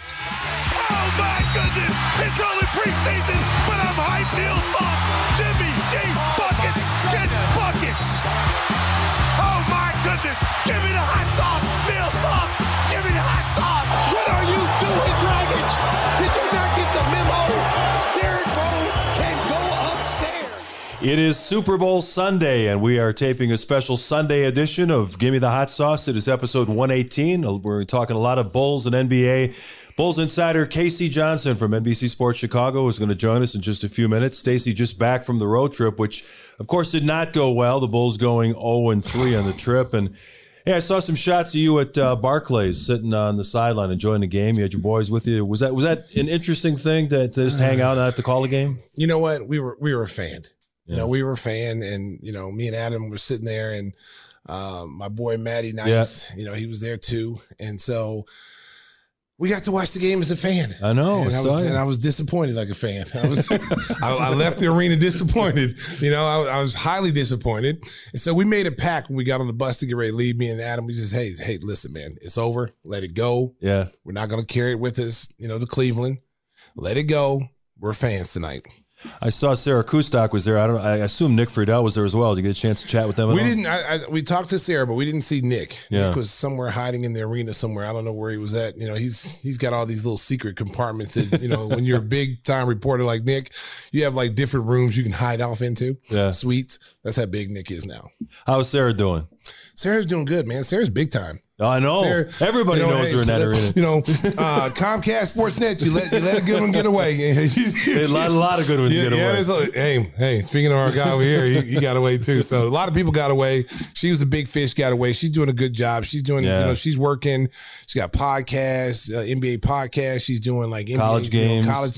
Oh my goodness, it's only preseason, but I'm hyped. Neil Thorpe, Jimmy G, buckets, gets buckets. Oh my goodness, give me the hot sauce, Neil Thorpe, give me the hot sauce. What are you doing, Dragic? Did you not get the memo? Derrick Rose can go upstairs. It is Super Bowl Sunday, and we are taping a special Sunday edition of Give Me the Hot Sauce. It is episode 118. We're talking a lot of Bulls and NBA. Bulls insider Casey Johnson from NBC Sports Chicago is going to join us in just a few minutes. Stacy just back from the road trip, which, of course, did not go well. The Bulls going 0-3 on the trip. And, hey, I saw some shots of you at Barclays sitting on the sideline enjoying the game. You had your boys with you. Was that an interesting thing to just hang out and not have to call a game? You know what? We were a fan. Yeah. You know, we were a fan. And, you know, me and Adam were sitting there. And my boy Matty Nice, yeah. You know, he was there too. And so we got to watch the game as a fan. I know. And I was disappointed like a fan. I left the arena disappointed. You know, I was highly disappointed. And so we made a pact when we got on the bus to get ready to leave. Me and Adam, we just, hey, listen, man, it's over. Let it go. Yeah. We're not going to carry it with us, you know, to Cleveland. Let it go. We're fans tonight. I saw Sarah Kustok was there. I assume Nick Friedell was there as well. Did you get a chance to chat with them? We talked to Sarah, but we didn't see Nick. Yeah. Nick was somewhere hiding in the arena somewhere. I don't know where he was at. You know, he's got all these little secret compartments that, you know, when you're a big time reporter like Nick, you have like different rooms you can hide off into. Yeah. Suites. That's how big Nick is now. How's Sarah doing? Sarah's doing good, man. Sarah's big time. I know. Sarah, everybody knows her in that arena. You know, Comcast Sportsnet, you let a good one get away. They let a lot of good ones get away. Hey, speaking of our guy over here, he got away too. So a lot of people got away. She was a big fish, got away. She's doing a good job. She's doing, you know, she's working. She's got podcasts, NBA podcasts. She's doing like NBA, college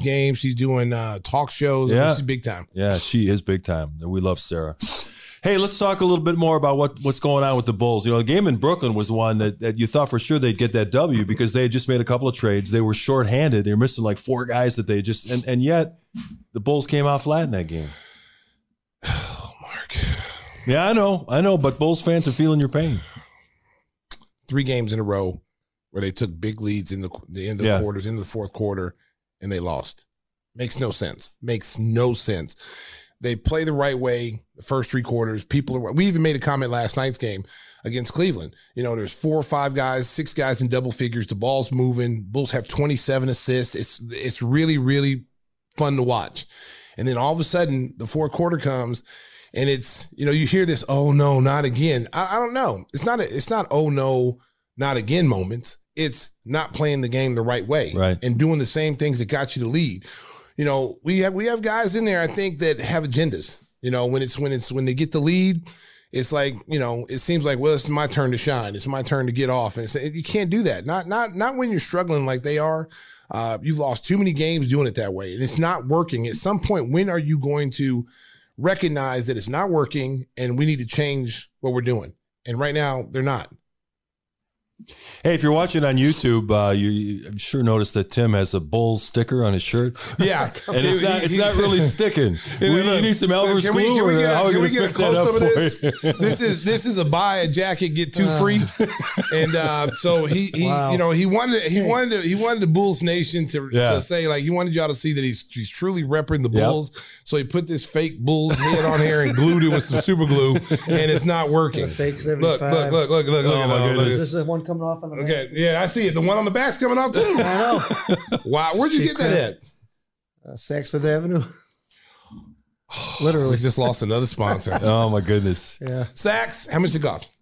games. She's doing talk shows. Yeah. I mean, she's big time. Yeah, she is big time. We love Sarah. Hey, let's talk a little bit more about what's going on with the Bulls. You know, the game in Brooklyn was one that you thought for sure they'd get that W because they had just made a couple of trades. They were shorthanded. They were missing like four guys that they just and yet the Bulls came out flat in that game. Oh, Mark. Yeah, I know, but Bulls fans are feeling your pain. 3 games in a row where they took big leads in the end of quarters, in the fourth quarter, and they lost. Makes no sense. They play the right way the first 3 quarters. We even made a comment last night's game against Cleveland. You know, there's 4 or 5 guys, 6 guys in double figures. The ball's moving. Bulls have 27 assists. It's really, really fun to watch. And then all of a sudden, the fourth quarter comes, and it's, you know, you hear this, oh, no, not again. I don't know. It's not oh, no, not again moments. It's not playing the game the right way and doing the same things that got you to lead. You know, we have guys in there, I think, that have agendas. You know, when they get the lead, it's like, you know, it seems like, well, it's my turn to shine. It's my turn to get off. And you can't do that. Not when you're struggling like they are. You've lost too many games doing it that way, and it's not working. At some point, when are you going to recognize that it's not working and we need to change what we're doing? And right now, they're not. Hey, if you're watching on YouTube, you sure noticed that Tim has a Bulls sticker on his shirt. Yeah. And it's not really sticking. We need some Elmer's Glue. Can we get a close-up of this? This is a buy a jacket, get 2 free. And so he you know, he wanted the Bulls Nation to say, like, he wanted y'all to see that he's truly repping the Bulls. Yep. So he put this fake Bulls head on here and glued it with some super glue, and it's not working. Fake 75. Look. This is one coming off on the back. Okay, yeah, I see it. The one on the back's coming off too. I know. Wow, where'd you get that at? Saks Fifth Avenue. Literally. We just lost another sponsor. Oh, my goodness. Yeah. Saks, how much it cost?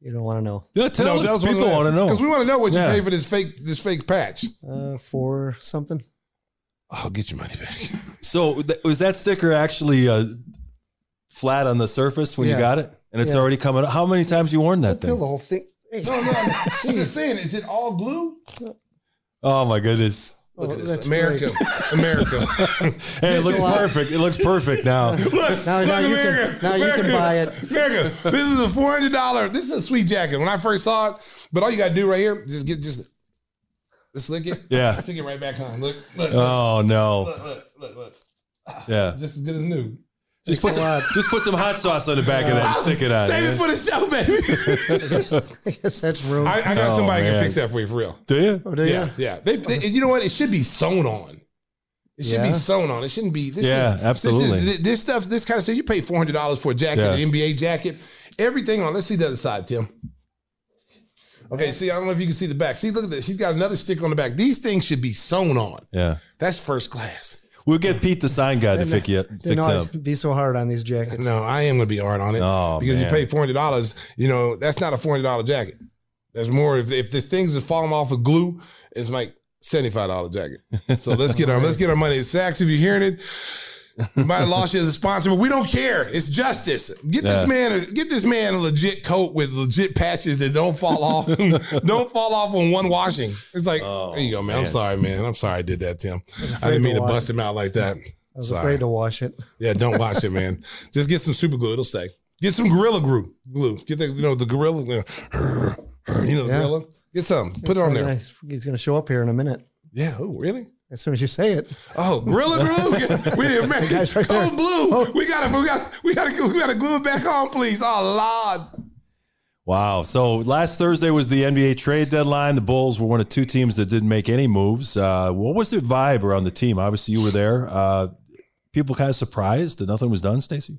You don't want to know. Yeah, tell us. People want to know. Because we want to know what you pay for this fake patch. For something. I'll get your money back. So was that sticker actually flat on the surface when you got it? And it's already coming up. How many times you worn that thing? Feel the whole thing. Hey. No, I'm just saying, is it all glue? Oh, my goodness. Look at this. America. Great. America. Hey, it looks perfect. It looks perfect now. Look, now you can buy it. America, this is a $400. This is a sweet jacket. When I first saw it, but all you got to do right here, just lick it. Yeah. Stick it right back on. Look. Oh, no. Look. Yeah. Just as good as new. Just put some hot sauce on the back of that and stick it on. Save it for the show, baby. I guess that's rude. I got somebody who can fix that for you, for real. Do you? Oh, do you? Yeah. They, you know what? It should be sewn on. It should be sewn on. It shouldn't be. Absolutely. This stuff, this kind of stuff, you pay $400 for a jacket, an NBA jacket, everything on. Let's see the other side, Tim. Okay, see, I don't know if you can see the back. See, look at this. She's got another sticker on the back. These things should be sewn on. Yeah. That's first class. We'll get Pete the sign guy to fix you up. Be so hard on these jackets. No, I am going to be hard on it because you pay $400. You know, that's not a $400 jacket. That's more if the things are falling off of glue, it's like $75 jacket. So let's get our money. Saks, if you're hearing it, we might have lost you as a sponsor, but we don't care. It's justice. Get this man a legit coat with legit patches that don't fall off. Don't fall off on one washing. It's like, there you go, man. I'm sorry, man. I'm sorry I did that, Tim. I didn't mean to bust him out like that. I was afraid to wash it. Yeah, don't wash it, man. Just get some super glue. It'll stay. Get some Gorilla Glue. Get the Gorilla Glue. Gorilla. Get some. Put it on there. Nice. He's going to show up here in a minute. Yeah. Oh, really? As soon as you say it. Oh, Gorilla Glue. We didn't make it. Right Cold Blue. Oh. We gotta glue it back on, please. Oh, Lord. Wow. So last Thursday was the NBA trade deadline. The Bulls were one of two teams that didn't make any moves. What was the vibe around the team? Obviously, you were there. People kind of surprised that nothing was done, Stacey?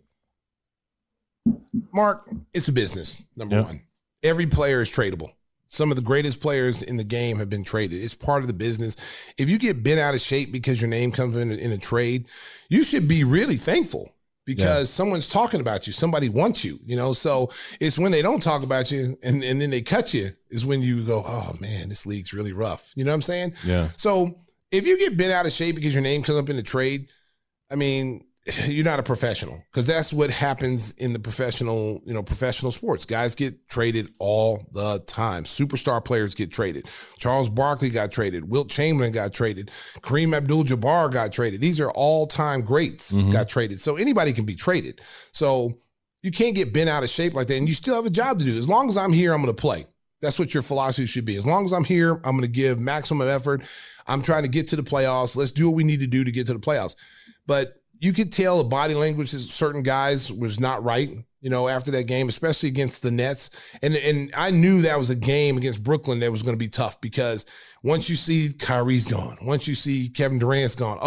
Mark, it's a business, number one. Every player is tradable. Some of the greatest players in the game have been traded. It's part of the business. If you get bent out of shape because your name comes in a trade, you should be really thankful because someone's talking about you. Somebody wants you, So it's when they don't talk about you and then they cut you is when you go, oh, man, this league's really rough. You know what I'm saying? Yeah. So if you get bent out of shape because your name comes up in a trade, I mean – you're not a professional because that's what happens in the professional sports. Guys get traded all the time. Superstar players get traded. Charles Barkley got traded. Wilt Chamberlain got traded. Kareem Abdul-Jabbar got traded. These are all-time greats got traded. So anybody can be traded. So you can't get bent out of shape like that, and you still have a job to do. As long as I'm here, I'm going to play. That's what your philosophy should be. As long as I'm here, I'm going to give maximum effort. I'm trying to get to the playoffs. Let's do what we need to do to get to the playoffs. But you could tell the body language of certain guys was not right, after that game, especially against the Nets. And I knew that was a game against Brooklyn that was going to be tough because once you see Kyrie's gone, once you see Kevin Durant's gone,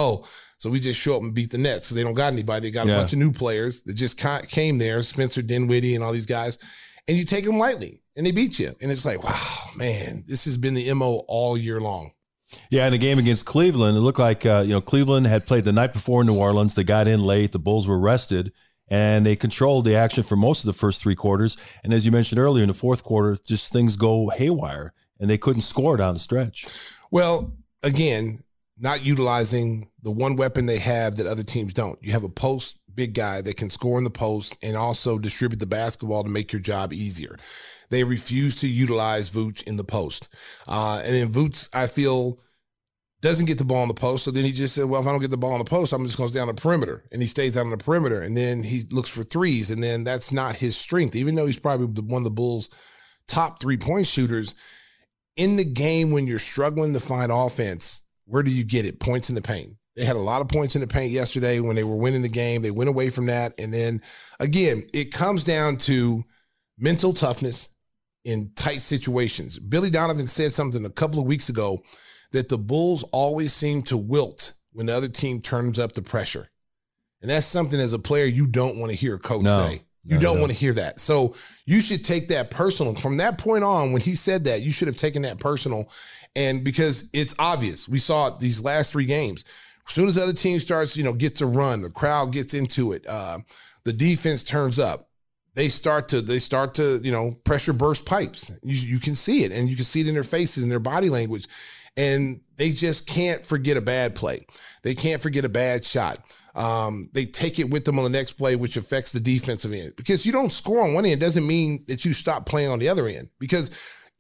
so we just show up and beat the Nets because they don't got anybody. They got a bunch of new players that just came there, Spencer Dinwiddie and all these guys, and you take them lightly and they beat you. And it's like, wow, man, this has been the MO all year long. Yeah, in a game against Cleveland, it looked like, Cleveland had played the night before in New Orleans. They got in late. The Bulls were rested, and they controlled the action for most of the first three quarters. And as you mentioned earlier, in the fourth quarter, just things go haywire, and they couldn't score down the stretch. Well, again, not utilizing the one weapon they have that other teams don't. You have a post big guy that can score in the post and also distribute the basketball to make your job easier. They refuse to utilize Vooch in the post. And then Vooch, I feel, doesn't get the ball in the post. So then he just said, well, if I don't get the ball in the post, I'm just going to stay on the perimeter. And he stays out on the perimeter. And then he looks for threes. And then that's not his strength. Even though he's probably one of the Bulls' top three-point shooters, in the game when you're struggling to find offense, where do you get it? Points in the paint. They had a lot of points in the paint yesterday when they were winning the game. They went away from that. And then, again, it comes down to mental toughness in tight situations. Billy Donovan said something a couple of weeks ago that the Bulls always seem to wilt when the other team turns up the pressure. And that's something as a player you don't want to hear a coach say. You don't want to hear that. So you should take that personal. From that point on, when he said that, you should have taken that personal. And because it's obvious, we saw it these last three games. As soon as the other team starts, gets a run, the crowd gets into it. The defense turns up. They start to, pressure burst pipes. You can see it, and you can see it in their faces and their body language. And they just can't forget a bad play. They can't forget a bad shot. They take it with them on the next play, which affects the defensive end. Because you don't score on one end doesn't mean that you stop playing on the other end. Because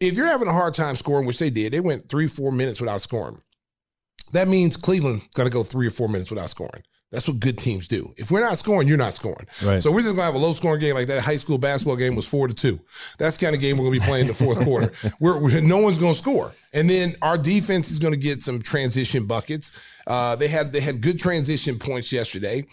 if you're having a hard time scoring, which they did, they went 3-4 minutes without scoring. That means Cleveland's got to go 3 or 4 minutes without scoring. That's what good teams do. If we're not scoring, you're not scoring. Right. So we're just going to have a low-scoring game like that high school basketball game was 4-2. That's the kind of game we're going to be playing in the fourth quarter. No one's going to score. And then our defense is going to get some transition buckets. They had good transition points yesterday.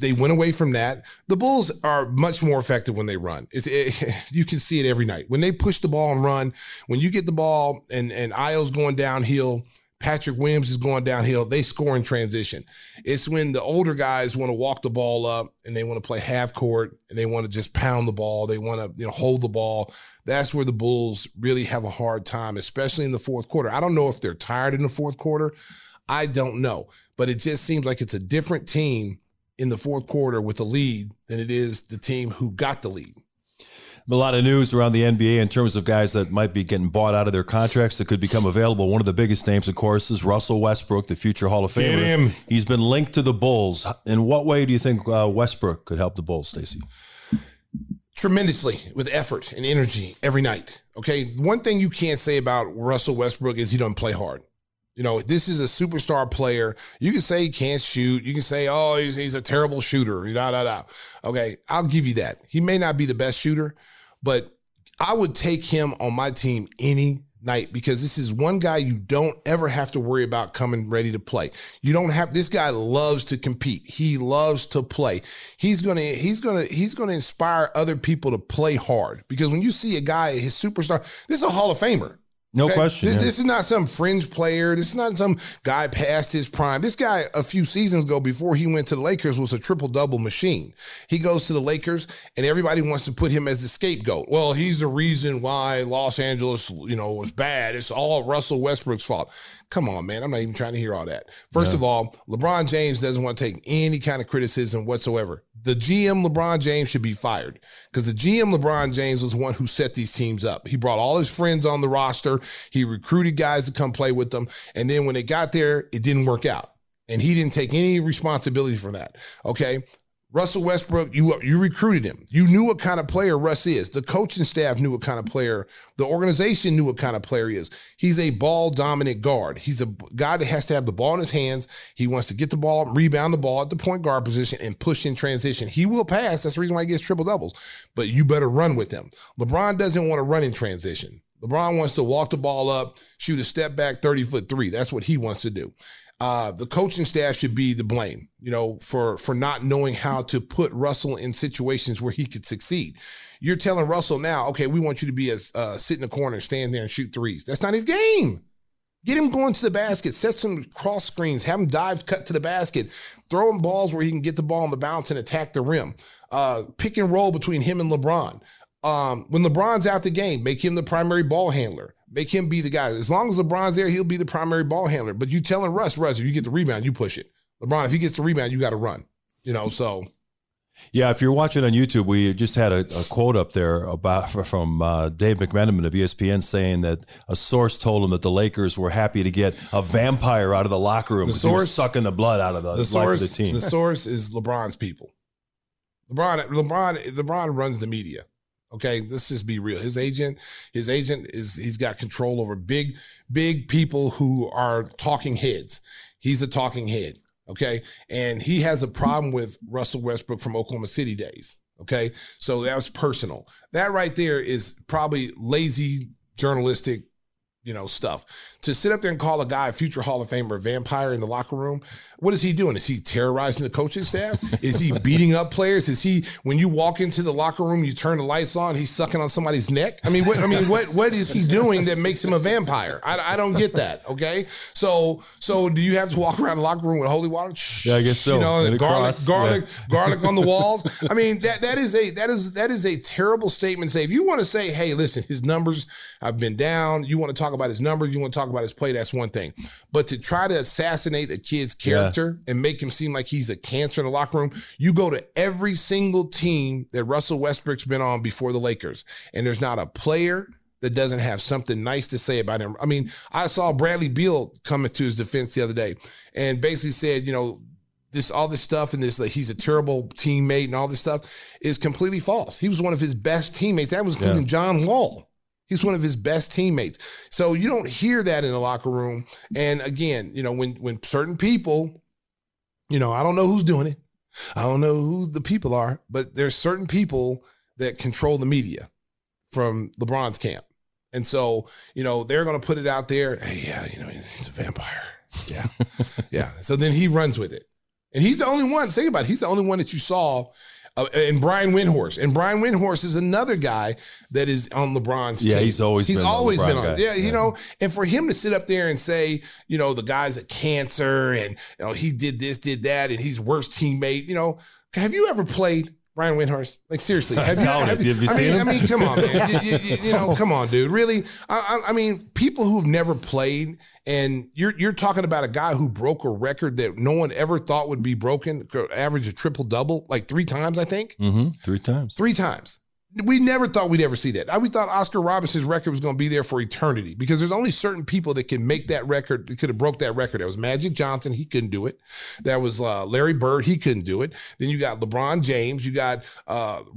They went away from that. The Bulls are much more effective when they run. You can see it every night. When they push the ball and run, when you get the ball and Io's going downhill, Patrick Williams is going downhill, they score in transition. It's when the older guys want to walk the ball up and they want to play half court and they want to just pound the ball. They want to hold the ball. That's where the Bulls really have a hard time, especially in the fourth quarter. I don't know if they're tired in the fourth quarter. I don't know. But it just seems like it's a different team in the fourth quarter with a lead than it is the team who got the lead. A lot of news around the NBA in terms of guys that might be getting bought out of their contracts that could become available. One of the biggest names, of course, is Russell Westbrook, the future Hall of Famer. Get him. He's been linked to the Bulls. In what way do you think Westbrook could help the Bulls, Stacey? Tremendously, with effort and energy every night. Okay, one thing you can't say about Russell Westbrook is he doesn't play hard. This is a superstar player. You can say he can't shoot. You can say, oh, he's a terrible shooter. Okay, I'll give you that. He may not be the best shooter, but I would take him on my team any night because this is one guy you don't ever have to worry about coming ready to play. This guy loves to compete. He loves to play. He's going to inspire other people to play hard because when you see a guy, his superstar, this is a Hall of Famer. No question. This is not some fringe player. This is not some guy past his prime. This guy, a few seasons ago before he went to the Lakers, was a triple-double machine. He goes to the Lakers, and everybody wants to put him as the scapegoat. Well, he's the reason why Los Angeles, was bad. It's all Russell Westbrook's fault. Come on, man. I'm not even trying to hear all that. First of all, LeBron James doesn't want to take any kind of criticism whatsoever. The GM, LeBron James, should be fired because the GM, LeBron James, was the one who set these teams up. He brought all his friends on the roster. He recruited guys to come play with them. And then when they got there, it didn't work out. And he didn't take any responsibility for that. Okay. Russell Westbrook, you recruited him. You knew what kind of player Russ is. The coaching staff knew what kind of player. The organization knew what kind of player he is. He's a ball-dominant guard. He's a guy that has to have the ball in his hands. He wants to get the ball, rebound the ball at the point guard position, and push in transition. He will pass. That's the reason why he gets triple-doubles. But you better run with him. LeBron doesn't want to run in transition. LeBron wants to walk the ball up, shoot a step-back 30-foot three. That's what he wants to do. The coaching staff should be the blame, for not knowing how to put Russell in situations where he could succeed. You're telling Russell now, okay, we want you to be sit in the corner, stand there and shoot threes. That's not his game. Get him going to the basket, set some cross screens, have him dive cut to the basket, throw him balls where he can get the ball on the bounce and attack the rim. Pick and roll between him and LeBron. When LeBron's out the game, make him the primary ball handler. Make him be the guy. As long as LeBron's there, he'll be the primary ball handler. But you telling Russ, if you get the rebound, you push it. LeBron, if he gets the rebound, you got to run. Yeah, if you're watching on YouTube, we just had a quote up there from Dave McMenamin of ESPN saying that a source told him that the Lakers were happy to get a vampire out of the locker room because he was sucking the blood out of the life of the team. The source is LeBron's people. LeBron runs the media. Okay, let's just be real. His agent he's got control over big people who are talking heads. He's a talking head, okay? And he has a problem with Russell Westbrook from Oklahoma City days, okay? So that was personal. That right there is probably lazy journalistic you know, stuff. To sit up there and call a guy, a future Hall of Famer, a vampire in the locker room, what is he doing? Is he terrorizing the coaching staff? Is he beating up players? Is he, when you walk into the locker room, you turn the lights on, he's sucking on somebody's neck? I mean, what is he doing that makes him a vampire? I don't get that, okay? So do you have to walk around the locker room with holy water? Yeah, I guess so. You know, garlic on the walls. I mean, that is a terrible statement. Say, if you want to say, hey, listen, his numbers have been down, you want to talk about his numbers, you want to talk about his play, that's one thing. But to try to assassinate a kid's character and make him seem like he's a cancer in the locker room, you go to every single team that Russell Westbrook's been on before the Lakers, and there's not a player that doesn't have something nice to say about him. I mean, I saw Bradley Beal coming to his defense the other day and basically said, you know, all this stuff, like, he's a terrible teammate and all this stuff is completely false. He was one of his best teammates. That was including John Wall. He's one of his best teammates. So you don't hear that in the locker room. And again, you know, when certain people, you know, I don't know who's doing it. I don't know who the people are, but there's certain people that control the media from LeBron's camp. And so, you know, they're going to put it out there. Hey, yeah, you know, he's a vampire. Yeah. Yeah. So then he runs with it. And he's the only one, think about it, he's the only one that you saw. And Brian Windhorst. And Brian Windhorst is another guy that is on LeBron's team. Yeah, he's always been on. Yeah, you know, and for him to sit up there and say, you know, the guy's a cancer and, you know, he did this, did that, and he's worst teammate. You know, have you ever played Brian Windhorst? Like, seriously, have you seen him? I mean, come on, man. You know, come on, dude. Really? I mean, people who've never played, and you're talking about a guy who broke a record that no one ever thought would be broken, average a triple-double, like 3 times, I think. Mm-hmm. 3 times. 3 times. We never thought we'd ever see that. We thought Oscar Robinson's record was going to be there for eternity because there's only certain people that can make that record, that could have broke that record. That was Magic Johnson. He couldn't do it. That was Larry Bird. He couldn't do it. Then you got LeBron James. You got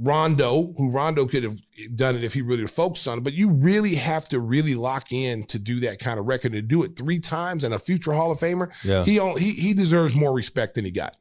Rondo, who Rondo could have done it if he really focused on it. But you really have to really lock in to do that kind of record. To do it 3 times and a future Hall of Famer, he deserves more respect than he got.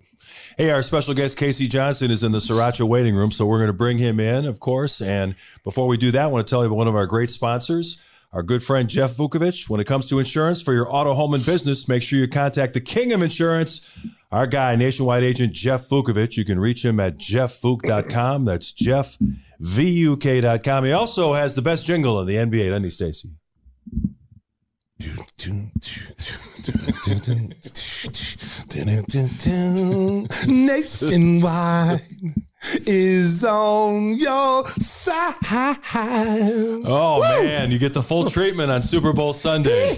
Hey, our special guest, Casey Johnson, is in the Sriracha waiting room, so we're going to bring him in, of course. And before we do that, I want to tell you about one of our great sponsors, our good friend Jeff Vukovich. When it comes to insurance for your auto, home, and business, make sure you contact the King of Insurance, our guy, nationwide agent Jeff Vukovich. You can reach him at jeffvuk.com. That's Jeff, V-U-K.com. He also has the best jingle in the NBA, doesn't he, Stacey? Nationwide is on your side. Oh, woo! Man, you get the full treatment on Super Bowl Sunday.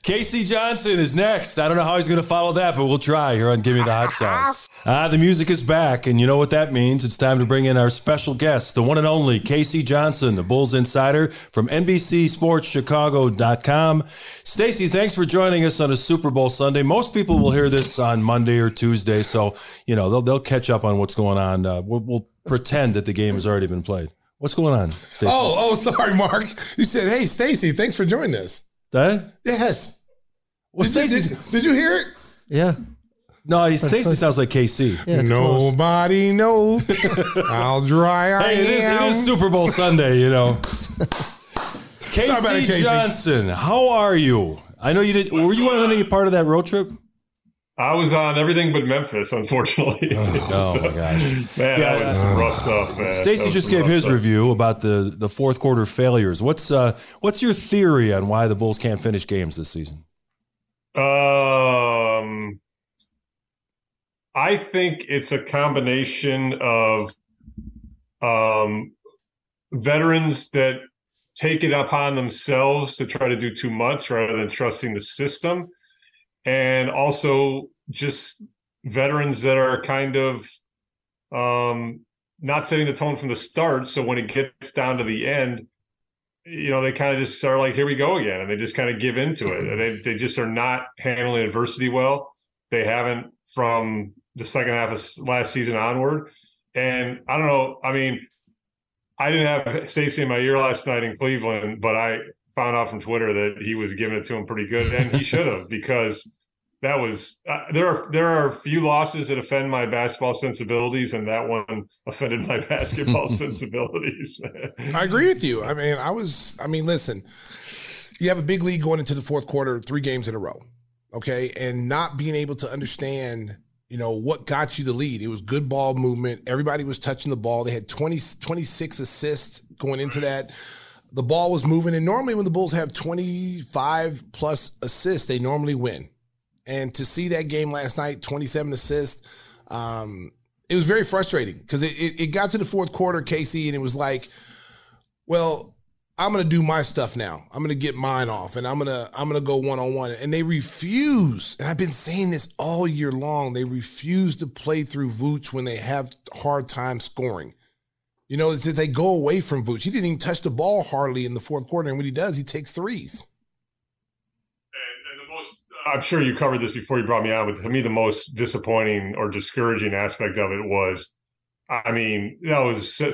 Casey Johnson is next. I don't know how he's going to follow that, but we'll try here on Give Me the Hot Sauce. The music is back, and you know what that means. It's time to bring in our special guest, the one and only Casey Johnson, the Bulls insider from NBCSportsChicago.com. Stacey, thanks for joining us on a Super Bowl Sunday. Most people will hear this on Monday or Tuesday, so you know they'll catch up on what's going on. We'll pretend that the game has already been played. What's going on, Stacey? Oh, sorry, Mark. You said, hey, Stacey, thanks for joining us. That? Yes. Well, did you hear it? Yeah. No, Stacey sounds like KC. Yeah, nobody knows. I'll dry out. Hey, it is Super Bowl Sunday, you know. Casey Johnson, how are you? I know you did. Were you on any part of that road trip? I was on everything but Memphis, unfortunately. Oh, so, my gosh. Man, that was rough stuff, man. Stacey just gave his review about the fourth quarter failures. What's your theory on why the Bulls can't finish games this season? I think it's a combination of veterans that take it upon themselves to try to do too much rather than trusting the system, and also just veterans that are kind of not setting the tone from the start. So when it gets down to the end, you know, they kind of just are like, here we go again. And they just kind of give into it. And they just are not handling adversity well. They haven't from the second half of last season onward. And I don't know. I mean, I didn't have Stacey in my ear last night in Cleveland, but I found out from Twitter that he was giving it to him pretty good. And he should have, because that was there are few losses that offend my basketball sensibilities, and that one offended my basketball sensibilities. I agree with you. Listen, you have a big lead going into the fourth quarter, 3 games in a row, okay, and not being able to understand, you know, what got you the lead. It was good ball movement. Everybody was touching the ball. They had 26 assists going into that. The ball was moving, and normally when the Bulls have 25-plus assists, they normally win. And to see that game last night, 27 assists, it was very frustrating because it got to the fourth quarter, Casey, and it was like, well, I'm going to do my stuff now. I'm going to get mine off, and I'm going to go one-on-one. And they refuse, and I've been saying this all year long, they refuse to play through Vooch when they have hard time scoring. You know, it's that they go away from Vooch. He didn't even touch the ball hardly in the fourth quarter, and when he does, he takes threes. And the most, I'm sure you covered this before you brought me on, but to me, the most disappointing or discouraging aspect of it was, I mean, that was so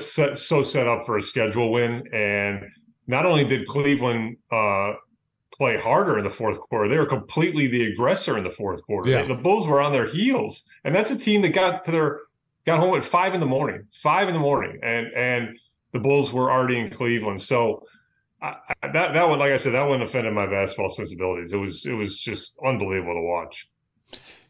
set up for a schedule win. And not only did Cleveland play harder in the fourth quarter, they were completely the aggressor in the fourth quarter. Yeah. The Bulls were on their heels, and that's a team that got home at 5 in the morning, and the Bulls were already in Cleveland. So that one, like I said, that one offended my basketball sensibilities. It was just unbelievable to watch.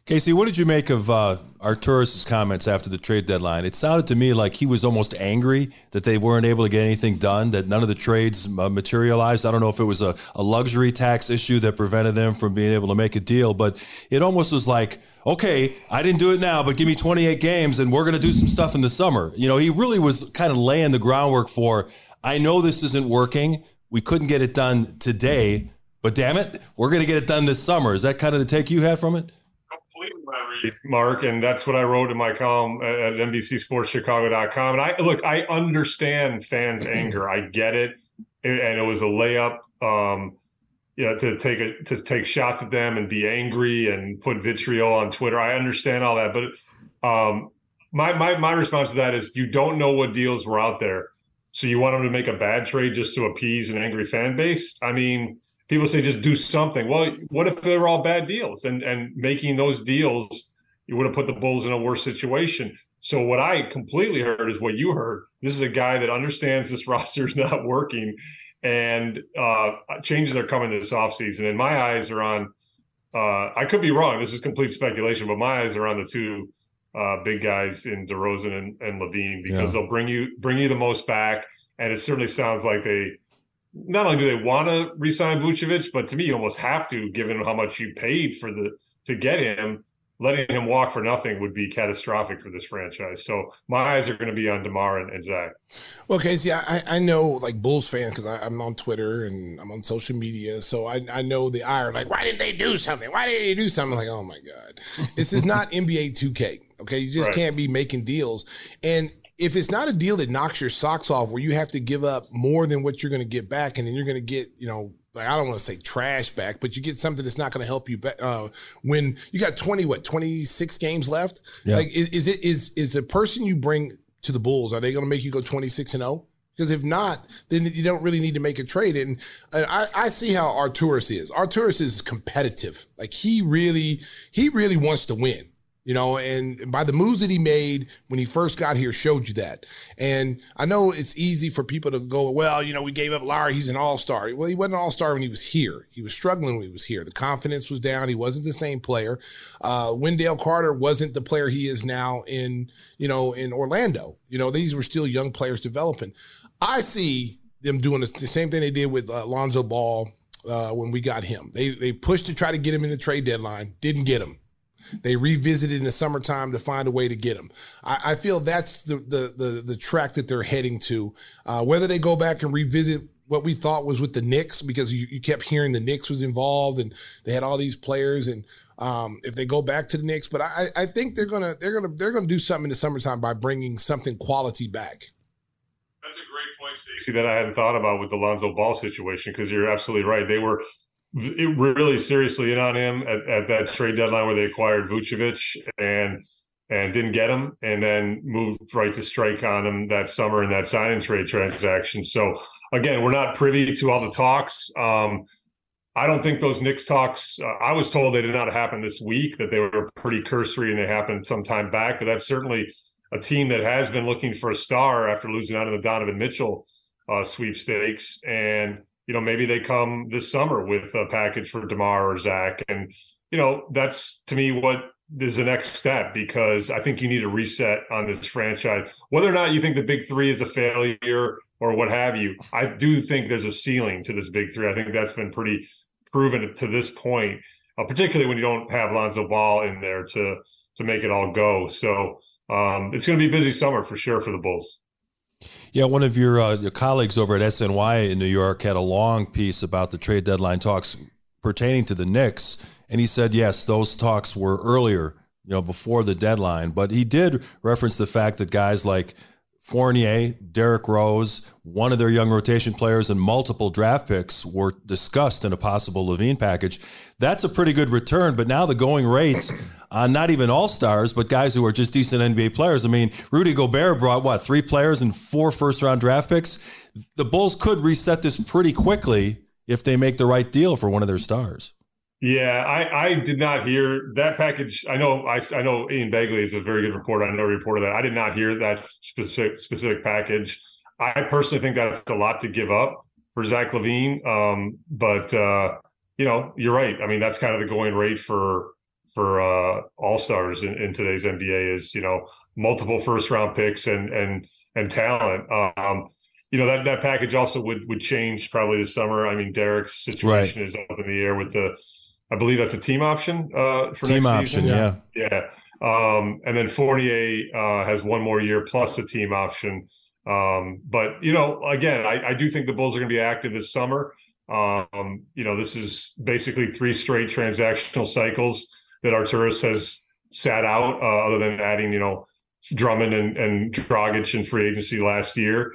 Casey, what did you make of Arturas' comments after the trade deadline? It sounded to me like he was almost angry that they weren't able to get anything done, that none of the trades materialized. I don't know if it was a luxury tax issue that prevented them from being able to make a deal, but it almost was like, okay, I didn't do it now, but give me 28 games and we're going to do some stuff in the summer. You know, he really was kind of laying the groundwork for, I know this isn't working. We couldn't get it done today, but damn it, we're going to get it done this summer. Is that kind of the take you had from it? Mark, and that's what I wrote in my column at NBCSportsChicago.com. And I understand fans' anger. I get it, and it was a layup, to take shots at them and be angry and put vitriol on Twitter. I understand all that, but my response to that is you don't know what deals were out there, so you want them to make a bad trade just to appease an angry fan base. I mean, people say just do something. Well, what if they were all bad deals? And making those deals, you would have put the Bulls in a worse situation. So what I completely heard is what you heard. This is a guy that understands this roster is not working, and changes are coming this offseason. And my eyes are on I could be wrong. This is complete speculation, but my eyes are on the two big guys in DeRozan and Levine, because they'll bring you the most back. And it certainly sounds like they – not only do they want to re-sign Vucevic, but to me, you almost have to, given how much you paid to get him. Letting him walk for nothing would be catastrophic for this franchise. So my eyes are going to be on DeMar and Zach. Well, Casey, I know, like, Bulls fans, because I'm on Twitter and I'm on social media, so I know the ire. Like, why didn't they do something? Why didn't they do something? Like, oh, my God. This is not NBA 2K, okay? You just can't be making deals. And if it's not a deal that knocks your socks off where you have to give up more than what you're going to get back, and then you're going to get, you know, like, I don't want to say trash back, but you get something that's not going to help you when you got 26 games left. Yeah. Like, is the person you bring to the Bulls, are they going to make you go 26-0? Because if not, then you don't really need to make a trade. And I see how Arturas is. Arturas is competitive. Like, he really wants to win. You know, and by the moves that he made when he first got here showed you that. And I know it's easy for people to go, well, you know, we gave up Larry. He's an all-star. Well, he wasn't an all-star when he was here. He was struggling when he was here. The confidence was down. He wasn't the same player. Wendell Carter wasn't the player he is now in Orlando. You know, these were still young players developing. I see them doing the same thing they did with Lonzo Ball when we got him. They pushed to try to get him in the trade deadline. Didn't get him. They revisited in the summertime to find a way to get them. I feel that's the track that they're heading to. Whether they go back and revisit what we thought was with the Knicks, because you kept hearing the Knicks was involved and they had all these players, and if they go back to the Knicks, but I think they're gonna do something in the summertime by bringing something quality back. That's a great point, Stacey, that I hadn't thought about with the Lonzo Ball situation, because you're absolutely right. They were really seriously in on him at that trade deadline where they acquired Vucevic and didn't get him, and then moved right to strike on him that summer in that sign and trade transaction. So again, we're not privy to all the talks. I don't think those Knicks talks, I was told they did not happen this week, that they were pretty cursory and they happened some time back. But that's certainly a team that has been looking for a star after losing out in the Donovan Mitchell sweepstakes. And, you know, maybe they come this summer with a package for DeMar or Zach. And, you know, that's to me what is the next step, because I think you need a reset on this franchise. Whether or not you think the big three is a failure or what have you, I do think there's a ceiling to this big three. I think that's been pretty proven to this point, particularly when you don't have Lonzo Ball in there to make it all go. So it's going to be a busy summer for sure for the Bulls. Yeah, one of your colleagues over at SNY in New York had a long piece about the trade deadline talks pertaining to the Knicks, and he said, yes, those talks were earlier, you know, before the deadline. But he did reference the fact that guys like Fournier, Derrick Rose, one of their young rotation players, and multiple draft picks were discussed in a possible Levine package. That's a pretty good return, but now the going rate on not even all-stars, but guys who are just decent NBA players. I mean, Rudy Gobert brought, what, 3 players and 4 first-round draft picks? The Bulls could reset this pretty quickly if they make the right deal for one of their stars. Yeah, I did not hear that package. I know Ian Begley is a very good reporter. I know a reporter that I did not hear that specific package. I personally think that's a lot to give up for Zach Levine. You know, you're right. I mean, that's kind of the going rate for all-stars in today's NBA is, you know, multiple first-round picks and talent. You know, that package also would change probably this summer. I mean, Derek's situation is up in the air with the, I believe that's a team option for team next option, season. Yeah. And then Fournier has one more year plus a team option. But, you know, again, I do think the Bulls are going to be active this summer. You know, this is basically 3 straight transactional cycles that Arturas has sat out, other than adding, you know, Drummond and Dragic in free agency last year,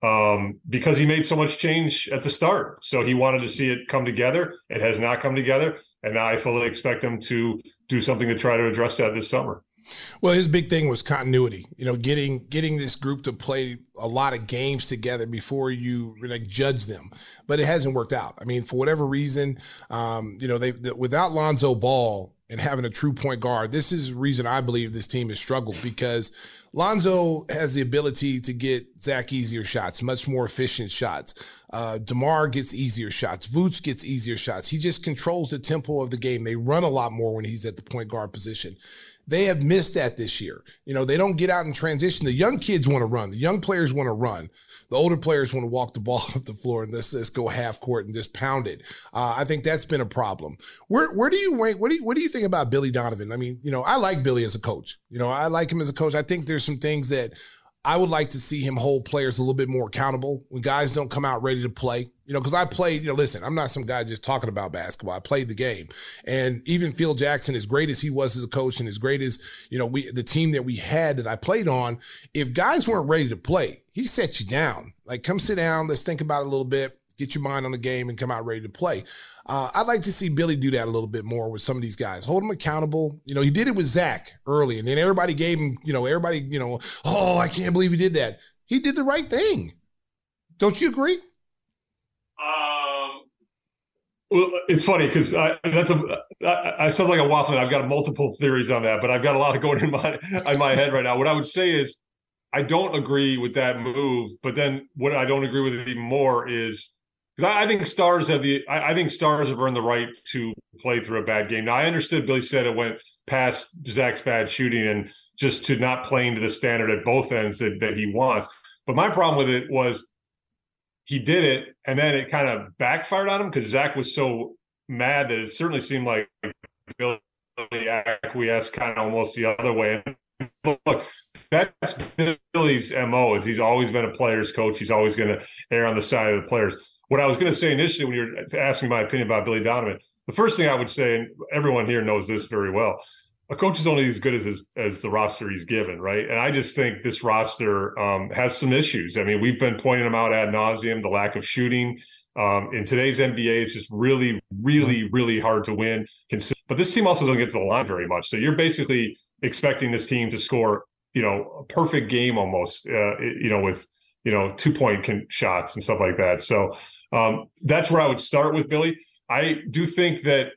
because he made so much change at the start. So he wanted to see it come together. It has not come together. And now I fully expect him to do something to try to address that this summer. Well, his big thing was continuity, you know, getting this group to play a lot of games together before you like judge them, but it hasn't worked out. I mean, for whatever reason, you know, without Lonzo Ball and having a true point guard, this is the reason I believe this team has struggled, because Lonzo has the ability to get Zach easier shots, much more efficient shots. DeMar gets easier shots. Vooch gets easier shots. He just controls the tempo of the game. They run a lot more when he's at the point guard position. They have missed that this year. You know, they don't get out and transition. The young kids want to run. The young players want to run. The older players want to walk the ball up the floor and let's go half court and just pound it. I think that's been a problem. Where do you rank? What do you think about Billy Donovan? I mean, you know, I like Billy as a coach. You know, I like him as a coach. I think there's some things that I would like to see him hold players a little bit more accountable when guys don't come out ready to play. You know, because I played, you know, listen, I'm not some guy just talking about basketball. I played the game. And even Phil Jackson, as great as he was as a coach and as great as, you know, the team that we had that I played on, if guys weren't ready to play, he set you down. Like, come sit down. Let's think about it a little bit. Get your mind on the game and come out ready to play. I'd like to see Billy do that a little bit more with some of these guys. Hold them accountable. You know, he did it with Zach early, and then everybody gave him, you know, oh, I can't believe he did that. He did the right thing. Don't you agree? Well, it's funny because I sound like a waffle. I've got multiple theories on that, but I've got a lot of going in my head right now. What I would say is I don't agree with that move, but then what I don't agree with it even more is because I think stars have earned the right to play through a bad game. Now I understood Billy said it went past Zach's bad shooting and just to not playing to the standard at both ends that he wants. But my problem with it was, he did it, and then it kind of backfired on him because Zach was so mad that it certainly seemed like Billy acquiesced kind of almost the other way. And look, that's Billy's MO, is he's always been a player's coach. He's always going to err on the side of the players. What I was going to say initially when you were asking my opinion about Billy Donovan, the first thing I would say, and everyone here knows this very well, a coach is only as good as the roster he's given, right? And I just think this roster has some issues. I mean, we've been pointing them out ad nauseum, the lack of shooting. In today's NBA, it's just really, really, really hard to win. But this team also doesn't get to the line very much. So you're basically expecting this team to score, you know, a perfect game almost, you know, with, you know, 2-point shots and stuff like that. So that's where I would start with Billy. I do think that,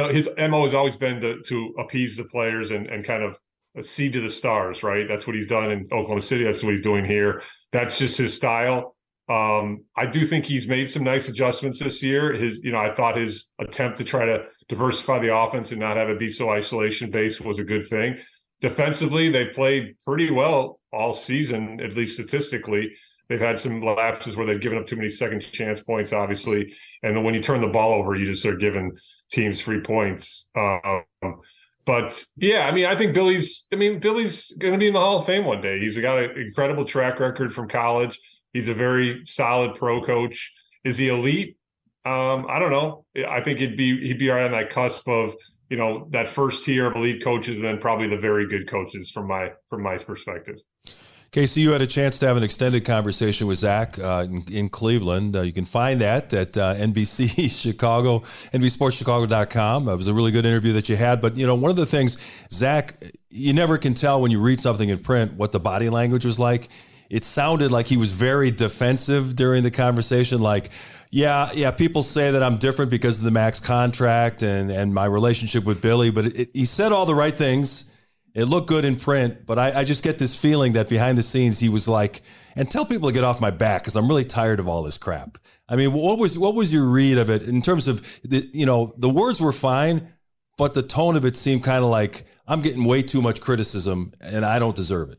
his MO has always been to appease the players and kind of see to the stars, right? That's what he's done in Oklahoma City. That's what he's doing here. That's just his style. I do think he's made some nice adjustments this year. I thought his attempt to try to diversify the offense and not have it be so isolation-based was a good thing. Defensively, they played pretty well all season, at least statistically. They've had some lapses where they've given up too many second chance points, obviously. And when you turn the ball over, you just are giving teams free points. I think Billy's going to be in the Hall of Fame one day. He's got an incredible track record from college. He's a very solid pro coach. Is he elite? I don't know. I think he'd be right on that cusp of, that first tier of elite coaches and then probably the very good coaches from my perspective. Casey, you had a chance to have an extended conversation with Zach in Cleveland. You can find that at NBC Chicago, NBCSportsChicago.com. It was a really good interview that you had. But, one of the things, Zach, you never can tell when you read something in print what the body language was like. It sounded like he was very defensive during the conversation, like, yeah, people say that I'm different because of the max contract and my relationship with Billy. But he said all the right things. It looked good in print, but I just get this feeling that behind the scenes he was like, and tell people to get off my back because I'm really tired of all this crap. I mean, what was your read of it in terms of, the words were fine, but the tone of it seemed kind of like I'm getting way too much criticism and I don't deserve it.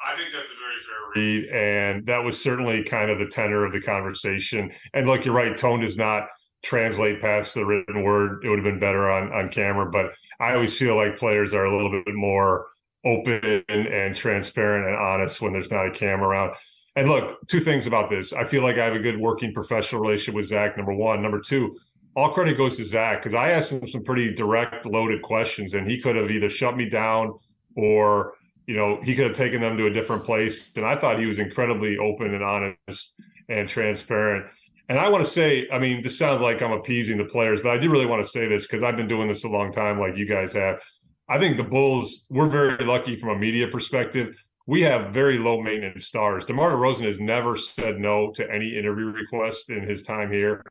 I think that's a very fair read. And that was certainly kind of the tenor of the conversation. And look, you're right, tone does not translate past the written word. It would have been better on camera, but I always feel like players are a little bit more open and transparent and honest when there's not a camera around. And look, two things about this. I feel like I have a good working professional relationship with Zach, number one. Number two, all credit goes to Zach because I asked him some pretty direct, loaded questions, and he could have either shut me down or, he could have taken them to a different place. And I thought he was incredibly open and honest and transparent. And I want to say, this sounds like I'm appeasing the players, but I do really want to say this because I've been doing this a long time like you guys have. I think the Bulls, we're very lucky from a media perspective. We have very low maintenance stars. DeMar DeRozan has never said no to any interview request in his time here.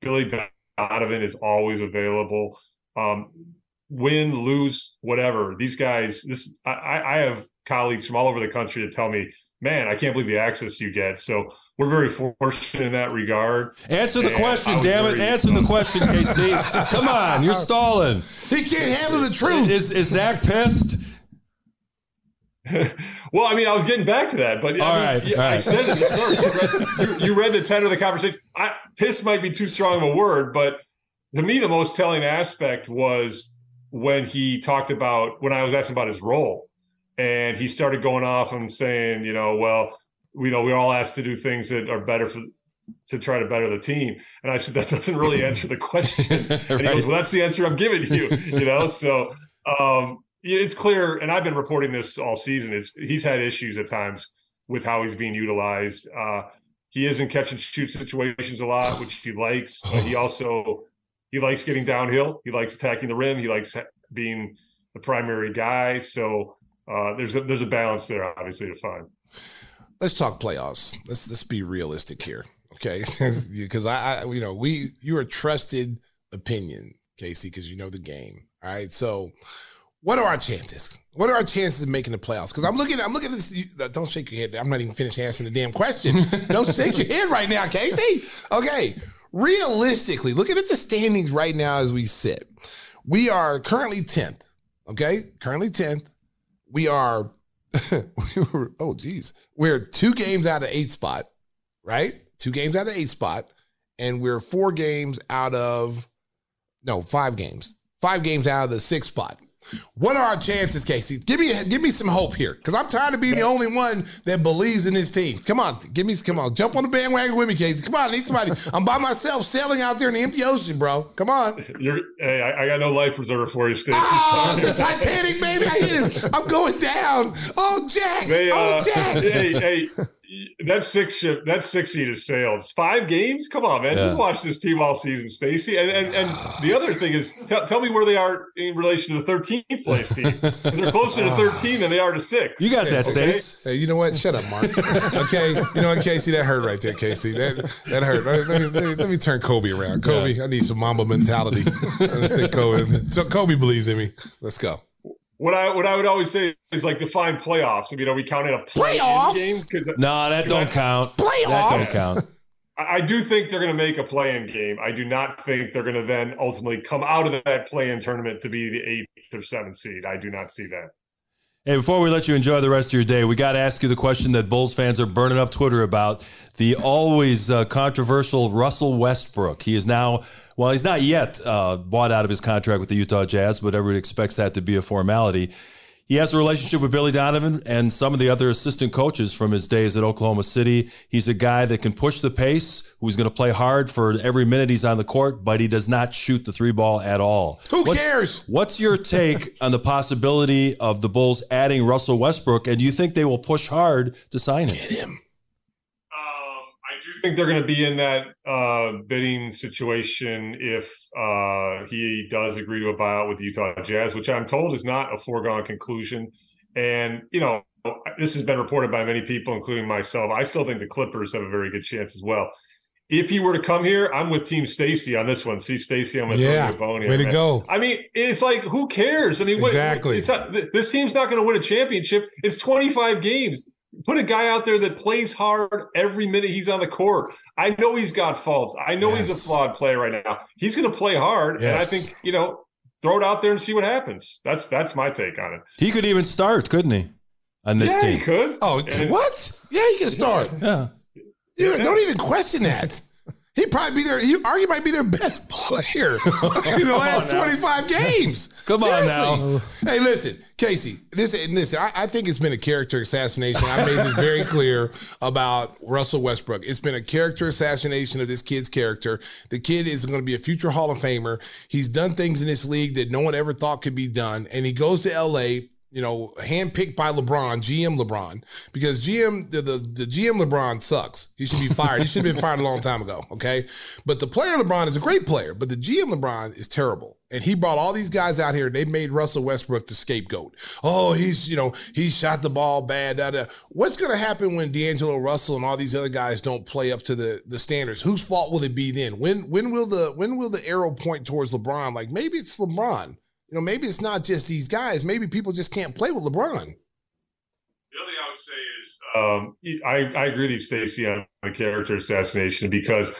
Billy Donovan is always available. Win, lose, whatever. These guys, I have colleagues from all over the country that tell me, man, I can't believe the access you get. So we're very fortunate in that regard. Answer the question, damn it. Answer the question, Casey. Come on, you're stalling. He can't handle the truth. Is Zach pissed? Well, I was getting back to that. But I said it. You read the tenor of the conversation. Piss might be too strong of a word, but to me the most telling aspect was when he talked about, when I was asking about his role. And he started going off and saying, we're all asked to do things that are better to try to better the team. And I said, that doesn't really answer the question. Right. And he goes, well, that's the answer I'm giving you, So it's clear, and I've been reporting this all season, he's had issues at times with how he's being utilized. He is in catch and shoot situations a lot, which he likes, but he likes getting downhill. He likes attacking the rim. He likes being the primary guy. So there's a balance there, obviously, to find. Let's talk playoffs. Let's be realistic here, okay? Because you're a trusted opinion, Casey, because you know the game. All right. So, what are our chances? What are our chances of making the playoffs? Because I'm looking at this. Don't shake your head. I'm not even finished answering the damn question. Don't shake your head right now, Casey. Okay. Realistically, looking at the standings right now as we sit, we are currently 10th. Okay, currently 10th. We're 2 games out of 8 spot, right? 2 games out of 8 spot, and we're 5 games out of the 6th spot. What are our chances, Casey? Give me some hope here, because I'm tired of being the only one that believes in this team. Come on, jump on the bandwagon with me, Casey. Come on, I need somebody. I'm by myself sailing out there in the empty ocean, bro. Come on. I got no life reserve for you, Stacey. Oh, it's the Titanic, baby. I hit him. I'm going down. Oh, Jack. Hey, That six seed is sailed. It's 5 games. Come on, man. Yeah. Just watch this team all season, Stacey. And the other thing is, tell me where they are in relation to the 13th place team. They're closer to 13 than they are to 6. You got that, okay? Stace. Hey, you know what? Shut up, Mark. Okay. You know what, Casey? That hurt right there, Casey. That hurt. Let me turn Kobe around. Kobe, yeah. I need some Mamba mentality. Let's say Kobe. So Kobe believes in me. Let's go. What I would always say is, like, define playoffs. I mean, are we counting a play-in game? No, that don't count. Playoffs? That don't count. I do think they're going to make a play-in game. I do not think they're going to then ultimately come out of that play-in tournament to be the 8th or 7th seed. I do not see that. And before we let you enjoy the rest of your day, we got to ask you the question that Bulls fans are burning up Twitter about, the always controversial Russell Westbrook. He is now, well, he's not yet bought out of his contract with the Utah Jazz, but everybody expects that to be a formality. He has a relationship with Billy Donovan and some of the other assistant coaches from his days at Oklahoma City. He's a guy that can push the pace, who's going to play hard for every minute he's on the court, but he does not shoot the 3-ball at all. Who cares? What's your take on the possibility of the Bulls adding Russell Westbrook, and do you think they will push hard to sign him? Get him. I do think they're going to be in that bidding situation if he does agree to a buyout with the Utah Jazz, which I'm told is not a foregone conclusion. And, you know, this has been reported by many people, including myself. I still think the Clippers have a very good chance as well. If he were to come here, I'm with Team Stacy on this one. See, Stacy, I'm with Tony Boney. Way to go. I mean, it's like, who cares? I mean, exactly. It's not, this team's not going to win a championship. It's 25 games. Put a guy out there that plays hard every minute he's on the court. I know he's got faults. I know he's a flawed player right now. He's going to play hard, and I think, you know, throw it out there and see what happens. That's my take on it. He could even start, couldn't he, on this team? Yeah, he could. Oh, and what? Yeah, he could start. Yeah. Don't even question that. He'd probably be their, best player in the last 25 games. Come Seriously. On now. Hey, listen, Casey, I think it's been a character assassination. I made this very clear about Russell Westbrook. It's been a character assassination of this kid's character. The kid is going to be a future Hall of Famer. He's done things in this league that no one ever thought could be done. And he goes to L.A., you know, handpicked by LeBron, GM LeBron, because the GM LeBron sucks. He should be fired. He should have been fired a long time ago, okay? But the player LeBron is a great player, but the GM LeBron is terrible. And he brought all these guys out here, and they made Russell Westbrook the scapegoat. Oh, he shot the ball bad. Da, da. What's going to happen when D'Angelo Russell and all these other guys don't play up to the standards? Whose fault will it be then? When will the arrow point towards LeBron? Like, maybe it's LeBron. You know, maybe it's not just these guys. Maybe people just can't play with LeBron. The other thing I would say is I agree with you, Stacey, on the character assassination, because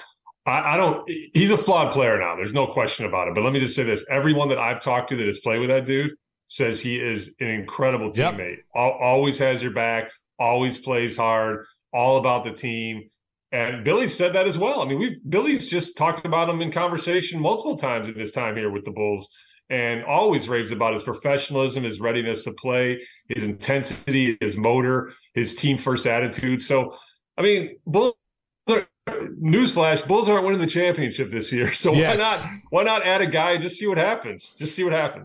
he's a flawed player now. There's no question about it. But let me just say this. Everyone that I've talked to that has played with that dude says he is an incredible teammate. Yep. Always has your back, always plays hard, all about the team. And Billy said that as well. I mean, Billy's just talked about him in conversation multiple times in his time here with the Bulls, and always raves about his professionalism, his readiness to play, his intensity, his motor, his team-first attitude. So, I mean, Bulls aren't winning the championship this year. So why not add a guy and just see what happens?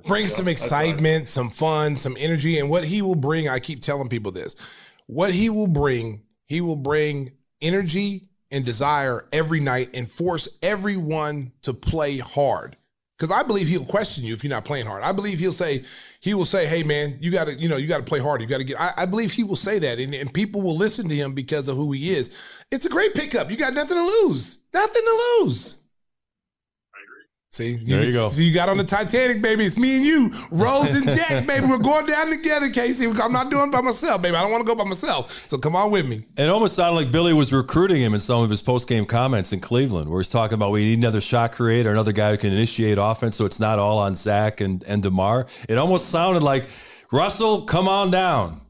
Bring some excitement, some fun, some energy. And what he will bring, I keep telling people this, he will bring energy and desire every night and force everyone to play hard. Because I believe he'll question you if you're not playing hard. I believe he will say, hey, man, you got to play harder. You got to get, I believe he will say that. And people will listen to him because of who he is. It's a great pickup. You got nothing to lose. I agree. See, there you go. So you got on the Titanic, baby. It's me and you, Rose and Jack, baby. We're going down together, Casey. I'm not doing it by myself, baby. I don't want to go by myself. So come on with me. It almost sounded like Billy was recruiting him in some of his post-game comments in Cleveland, where he's talking about we need another shot creator, another guy who can initiate offense, so it's not all on Zach and DeMar. It almost sounded like, Russell, come on down.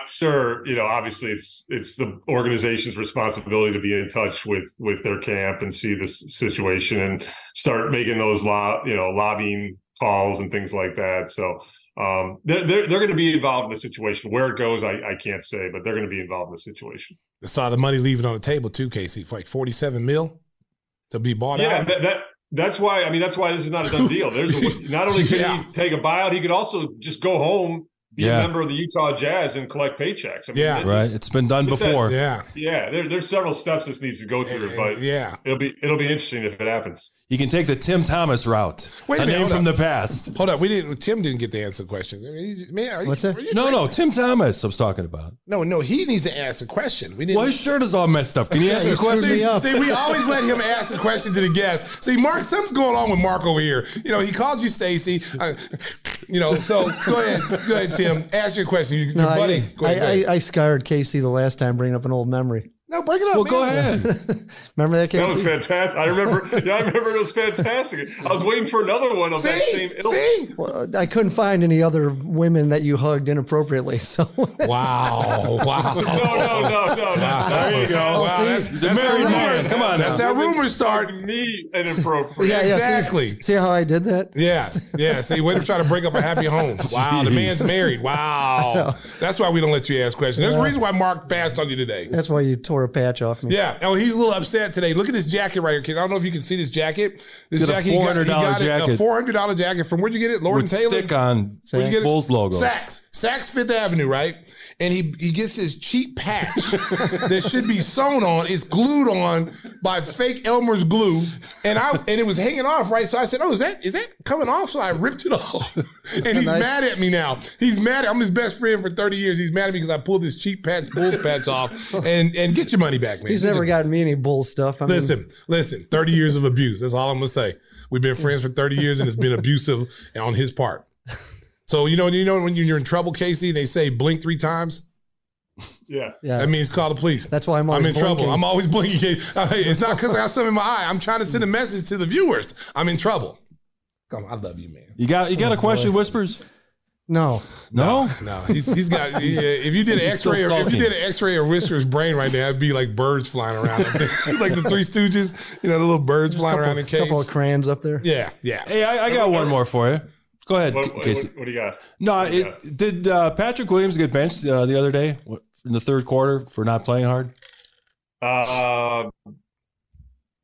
I'm sure, you know, obviously it's the organization's responsibility to be in touch with their camp and see this situation and start making those lobbying calls and things like that. So they're going to be involved in the situation. Where it goes, I can't say, but they're going to be involved in the situation. I saw the money leaving on the table too, Casey, like $47 million to be bought out. Yeah, that's why. I mean, that's why this is not a done deal. Not only could he take a buyout, he could also just go home be a member of the Utah Jazz and collect paychecks. I mean, it's been done before. There's several steps this needs to go through, but it'll be interesting if it happens. You can take the Tim Thomas route. Wait a minute, name from the past. Hold on, Tim didn't get to answer the question. I mean, what's that? No, Tim Thomas. I was talking about. No, he needs to ask a question. His shirt is all messed up. Can you ask a question? See, we always let him ask a question to the guests. See, Mark, something's going on with Mark over here. You know, he called you Stacy. So go ahead, Tim. Ask your question. I scarred Casey the last time bringing up an old memory. No, break it up. Well, go ahead. Remember that, Casey? That was fantastic. I remember it was fantastic. I was waiting for another one of that same ilk. Well, I couldn't find any other women that you hugged inappropriately. So wow. No. Wow. There you go. That's come on now. That's how rumors start. Me inappropriate. Exactly. See how I did that? Yeah. See, way to try to break up a happy home. Wow, the man's married. Wow. That's why we don't let you ask questions. There's a reason why Mark passed on you today. That's why you tore a patch off me. Yeah. Oh, he's a little upset today. Look at this jacket right here, kids. I don't know if you can see this jacket. This jacket, he got a $400 jacket. From where'd you get it? Lord & Taylor? Stick on Bulls logo. Saks Fifth Avenue, right? And he gets his cheap patch that should be sewn on. It's glued on by fake Elmer's glue. And it was hanging off, right? So I said, oh, is that coming off? So I ripped it off. And he's mad at me now. He's mad. I'm his best friend for 30 years. He's mad at me because I pulled this cheap patch, Bulls patch off. And get your money back, man. He's never gotten me any Bulls stuff. Listen, 30 years of abuse. That's all I'm going to say. We've been friends for 30 years, and it's been abusive on his part. So, you know when you're in trouble, Casey, and they say blink 3 times? Yeah. That means call the police. That's why I'm in trouble. I'm always blinking. It's not because I got something in my eye. I'm trying to send a message to the viewers. I'm in trouble. Come on, I love you, man. You got a question, boy. Whispers? No. He's got. If you did an X-ray, or Whistler's brain right now, it'd be like birds flying around. Like the Three Stooges, the little birds flying around in the cage. A couple of crayons up there. Yeah. Hey, I got one more for you. Go ahead, Casey. What do you got? Did Patrick Williams get benched the other day in the third quarter for not playing hard?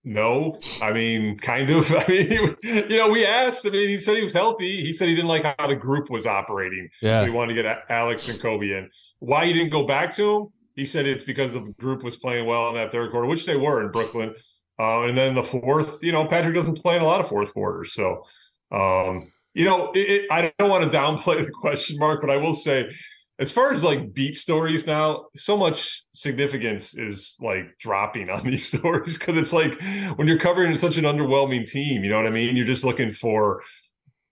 No, I mean, kind of. I mean, we asked. I mean, he said he was healthy. He said he didn't like how the group was operating. Yeah. So he wanted to get Alex and Kobe in. Why he didn't go back to him? He said it's because the group was playing well in that third quarter, which they were in Brooklyn. And then the fourth, Patrick doesn't play in a lot of fourth quarters. So, I don't want to downplay the question mark, but I will say, as far as like beat stories now, so much significance is like dropping on these stories because it's like when you're covering such an underwhelming team, you know what I mean? You're just looking for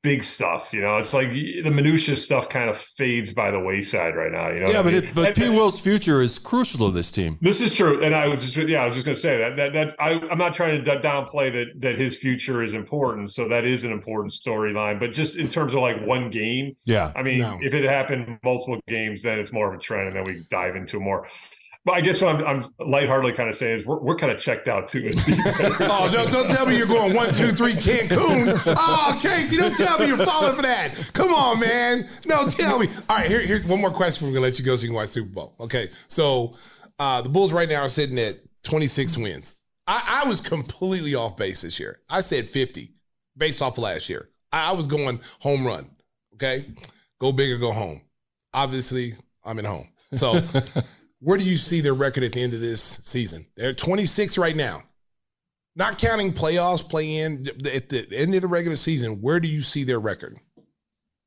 big stuff, It's like the minutia stuff kind of fades by the wayside right now, But P. Will's future is crucial to this team. This is true, and I was just going to say that I'm not trying to downplay that his future is important. So that is an important storyline, but just in terms of like one game, if it happened multiple games, then it's more of a trend, and then we dive into more. But I guess what I'm lightheartedly kind of saying is we're kind of checked out too. Oh, don't tell me you're going 1, 2, 3 Cancun. Oh, Casey, don't tell me you're falling for that. Come on, man. No, tell me. All right, here's one more question. We're going to let you go so you can watch Super Bowl. Okay, so the Bulls right now are sitting at 26 wins. I was completely off base this year. I said 50 based off of last year. I was going home run, okay? Go big or go home. Obviously, I'm at home. So... Where do you see their record at the end of this season? They're 26 right now. Not counting playoffs, play-in, at the end of the regular season, where do you see their record?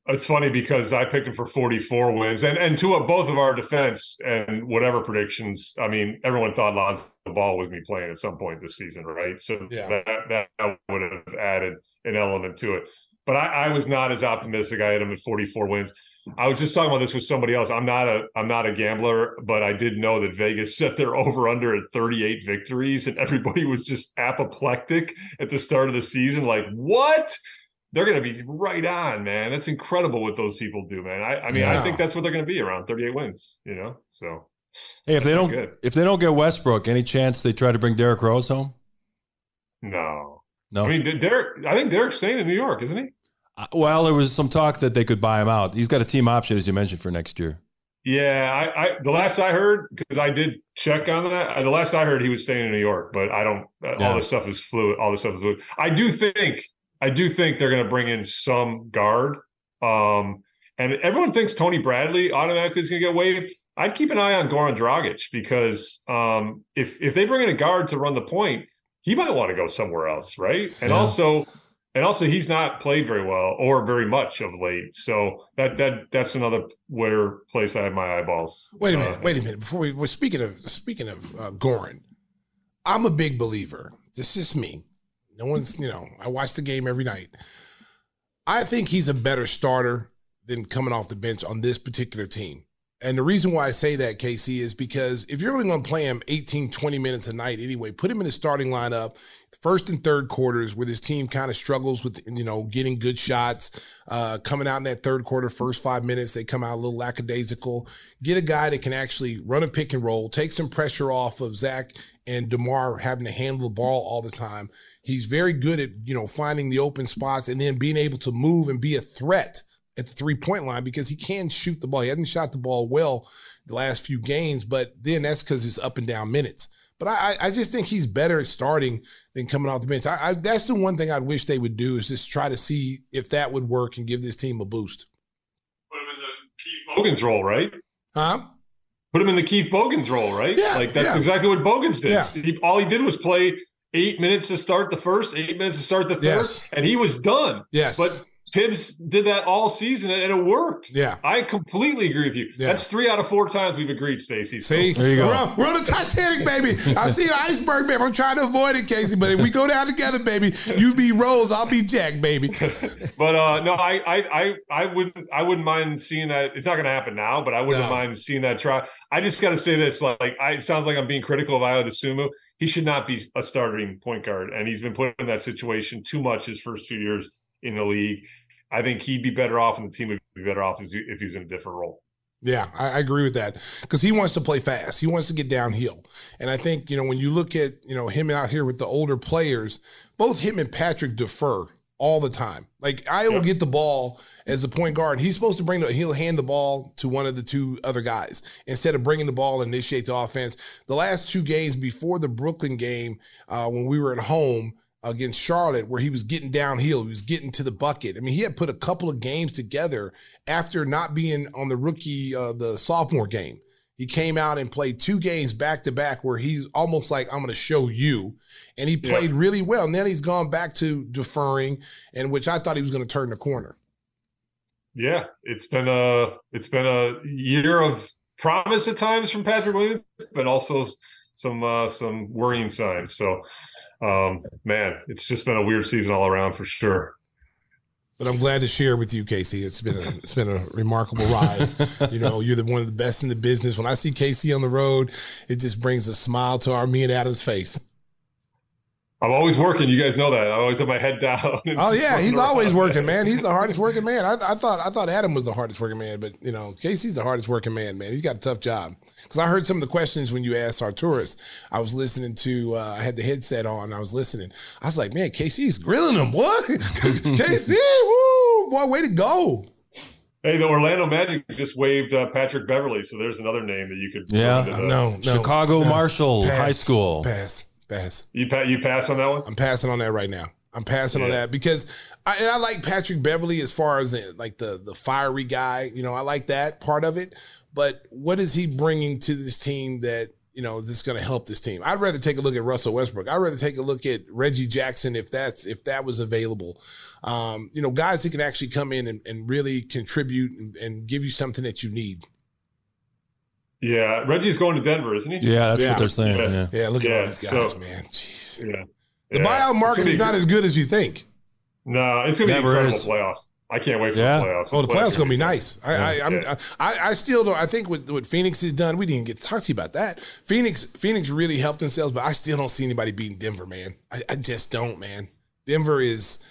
It's funny because I picked them for 44 wins. And to both of our defense and whatever predictions, I mean, everyone thought Lonzo Ball was going to be playing at some point this season, right? So that would have added an element to it. But I was not as optimistic. I had them at 44 wins. I was just talking about this with somebody else. I'm not a gambler, but I did know that Vegas set their over-under at 38 victories, and everybody was just apoplectic at the start of the season. Like, what? They're going to be right on, man. That's incredible what those people do, man. I think that's what they're going to be, around 38 wins. So hey, if they don't get Westbrook, any chance they try to bring Derrick Rose home? No. I mean, Derrick's staying in New York, isn't he? Well, there was some talk that they could buy him out. He's got a team option, as you mentioned, for next year. Yeah, the last I heard, because I did check on that, the last I heard he was staying in New York, but I don't. All this stuff is fluid. I do think they're going to bring in some guard. And everyone thinks Tony Bradley automatically is going to get waived. I'd keep an eye on Goran Dragic because if they bring in a guard to run the point, he might want to go somewhere else, right? And also he's not played very well or very much of late. So that's another place I have my eyeballs. Wait a minute. Before we speaking of Goran, I'm a big believer. This is me. No one's, I watch the game every night. I think he's a better starter than coming off the bench on this particular team. And the reason why I say that, Casey, is because if you're only going to play him 18, 20 minutes a night anyway, put him in the starting lineup, first and third quarters where this team kind of struggles with, getting good shots, coming out in that third quarter, first 5 minutes, they come out a little lackadaisical. Get a guy that can actually run a pick and roll, take some pressure off of Zach and DeMar having to handle the ball all the time. He's very good at, finding the open spots and then being able to move and be a threat at the three-point line because he can shoot the ball. He hasn't shot the ball well the last few games, but then that's because it's up and down minutes. But I just think he's better at starting than coming off the bench. I that's the one thing I'd wish they would do is just try to see if that would work and give this team a boost. Put him in the Keith Bogans role, right? Huh? Put him in the Keith Bogans role, right? Yeah, that's exactly what Bogans did. Yeah. All he did was play 8 minutes to start the first, 8 minutes to start the third, and he was done. Yes. But Tibbs did that all season, and it worked. Yeah. I completely agree with you. Yeah. That's 3 out of 4 times we've agreed, Stacey. So. See? There you go. We're on the Titanic, baby. I see an iceberg, baby. I'm trying to avoid it, Casey, but if we go down together, baby, you be Rose, I'll be Jack, baby. But, I wouldn't mind seeing that. It's not going to happen now, but I wouldn't mind seeing that try. I just got to say this. It sounds like I'm being critical of Ayo Dosunmu. He should not be a starting point guard, and he's been put in that situation too much his first 2 years in the league. I think he'd be better off and the team would be better off if he was in a different role. Yeah, I agree with that because he wants to play fast. He wants to get downhill. And I think, when you look at, him out here with the older players, both him and Patrick defer all the time. Ayo will get the ball as the point guard. He's supposed to he'll hand the ball to one of the two other guys instead of bringing the ball and initiate the offense. The last 2 games before the Brooklyn game, when we were at home, against Charlotte, where he was getting downhill. He was getting to the bucket. I mean, he had put a couple of games together after not being on the rookie, the sophomore game. He came out and played 2 games back-to-back where he's almost like, I'm going to show you. And he played really well. And then he's gone back to deferring, and which I thought he was going to turn the corner. Yeah, it's been a year of promise at times from Patrick Williams, but also some worrying signs. So, man, it's just been a weird season all around for sure. But I'm glad to share with you, Casey. It's been a remarkable ride. You're one of the best in the business. When I see Casey on the road, it just brings a smile to me and Adam's face. I'm always working. You guys know that. I always have my head down. Oh yeah, he's always working, man. He's the hardest working man. I thought Adam was the hardest working man, but Casey's the hardest working man, man. He's got a tough job. Because I heard some of the questions when you asked Arturas. I was listening to, I had the headset on. I was listening. I was like, man, Casey's grilling him, boy. Casey, woo, boy, way to go. Hey, the Orlando Magic just waived Patrick Beverly, so there's another name that you could. Yeah, Chicago Marshall High School. Pass. You pass on that one? I'm passing on that right now. I'm passing on that because I like Patrick Beverly as far as the fiery guy. I like that part of it. But what is he bringing to this team that, that's going to help this team? I'd rather take a look at Russell Westbrook. I'd rather take a look at Reggie Jackson if that was available. Guys that can actually come in and really contribute and give you something that you need. Yeah, Reggie's going to Denver, isn't he? Yeah, that's what they're saying. Yeah, look at all these guys, man. Jeez. Yeah. The buyout market is not as good as you think. No, it's going to be incredible playoffs. I can't wait for the playoffs. Oh, the playoffs going to be nice. I still don't. I think what Phoenix has done, we didn't get to talk to you about that. Phoenix really helped themselves, but I still don't see anybody beating Denver, man. I just don't, man. Denver is,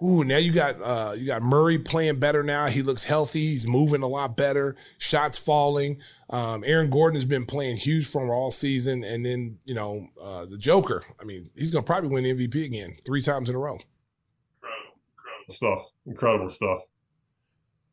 now you got Murray playing better now. He looks healthy. He's moving a lot better. Shots falling. Aaron Gordon has been playing huge for him all season. And then, the Joker. I mean, he's going to probably win the MVP again 3 times in a row. Incredible stuff.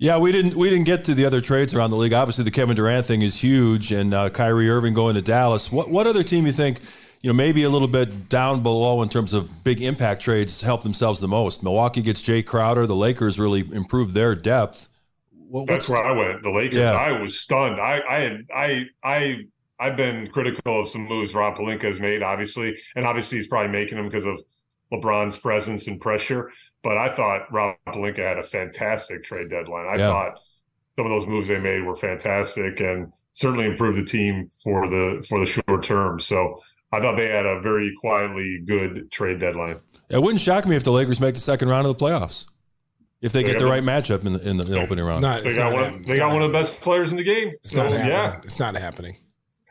Yeah, we didn't get to the other trades around the league. Obviously, the Kevin Durant thing is huge, and Kyrie Irving going to Dallas. What other team you think, you know, maybe a little bit down below in terms of big impact trades help themselves the most? Milwaukee gets Jay Crowder. The Lakers really improved their depth. That's where I went. The Lakers. Yeah. I was stunned. I've been critical of some moves Rob Pelinka has made, obviously, and obviously he's probably making them because of LeBron's presence and pressure. But I thought Rob Pelinka had a fantastic trade deadline. I thought some of those moves they made were fantastic and certainly improved the team for the short term. So I thought they had a very quietly good trade deadline. It wouldn't shock me if the Lakers make the second round of the playoffs if they get the right matchup in the opening round. They got one of the best players in the game. It's not happening.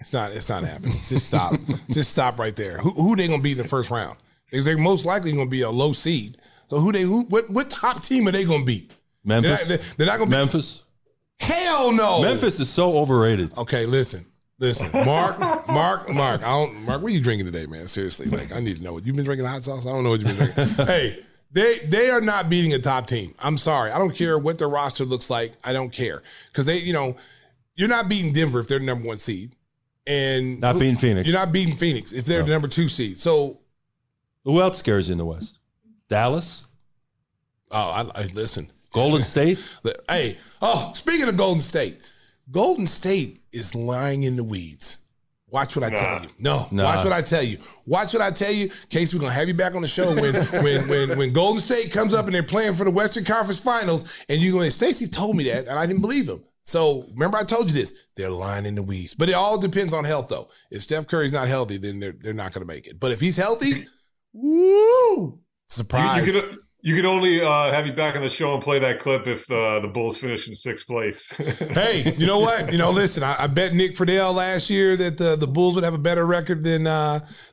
Just stop. Just stop right there. Who they gonna beat in the first round? Because they're most likely gonna be a low seed. So what top team are they going to beat? Memphis. They're not going to beat Memphis. Hell no. Memphis is so overrated. Okay, listen, Mark. Mark, what are you drinking today, man? Seriously, I need to know. You've been drinking hot sauce. I don't know what you've been drinking. Hey, they are not beating a top team. I'm sorry. I don't care what their roster looks like. I don't care because you're not beating Denver if they're the number 1 seed, and not beating Phoenix. You're not beating Phoenix if they're the number 2 seed. So who else scares you in the West? Dallas? Oh, listen. Golden State? Hey, oh, speaking of Golden State, Golden State is lying in the weeds. Watch what I tell you. Watch what I tell you. Casey, we're going to have you back on the show when Golden State comes up and they're playing for the Western Conference Finals, and you're going to say, Stacey told me that, and I didn't believe him. So, remember I told you this. They're lying in the weeds. But it all depends on health, though. If Steph Curry's not healthy, then they're not going to make it. But if he's healthy, woo! Surprise. You can only have you back on the show and play that clip if the Bulls finish in sixth place. Hey, you know what? You know, listen, I bet Nick Friedell last year that the Bulls would have a better record than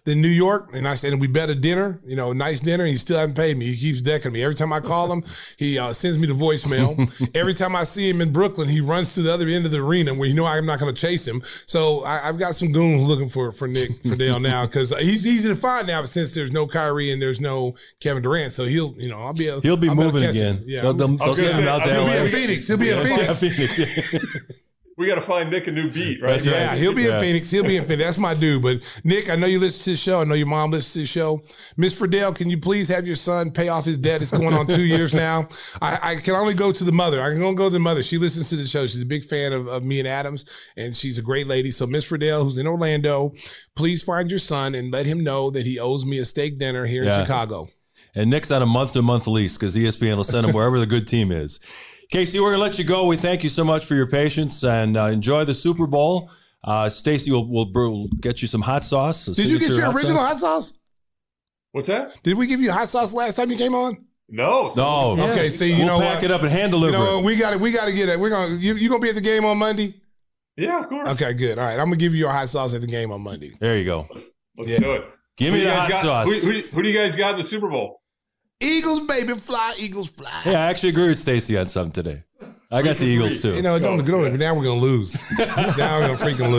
New York. And I said, we bet a dinner, you know, a nice dinner. And he still hasn't paid me. He keeps decking me. Every time I call him, he sends me the voicemail. Every time I see him in Brooklyn, he runs to the other end of the arena where, you know, I'm not going to chase him. So I've got some goons looking for Nick Friedell now because he's easy to find now since there's no Kyrie and there's no Kevin Durant. So he'll, you know, he'll be moving again. Yeah. They'll send him out there. He'll be in Phoenix. We got to find Nick a new beat, right? Yeah, he'll be in Phoenix. That's my dude. But, Nick, I know you listen to the show. I know your mom listens to the show. Ms. Friedell, can you please have your son pay off his debt? It's going on 2 years now. I can only go to the mother. I can only go to the mother. She listens to the show. She's a big fan of me and Adams, and she's a great lady. So, Ms. Friedell, who's in Orlando, please find your son and let him know that he owes me a steak dinner here in Chicago. And Nick's on a month-to-month lease because ESPN will send him wherever the good team is. Casey, we're going to let you go. We thank you so much for your patience, and enjoy the Super Bowl. Stacey will get you some hot sauce. Did you get your original hot sauce? What's that? Did we give you hot sauce last time you came on? No. Yeah. Okay, so you know what? We'll pack it up and hand deliver it. We got to get it. You going to be at the game on Monday? Yeah, of course. Okay, good. All right, I'm going to give you your hot sauce at the game on Monday. There you go. Let's do it. Give me the hot sauce. Who do you guys got in the Super Bowl? Eagles, baby, fly, Eagles, fly. Yeah, I actually agree with Stacey on something today. I got the Eagles, too. You know, don't. Now we're going to lose. Now we're going to freaking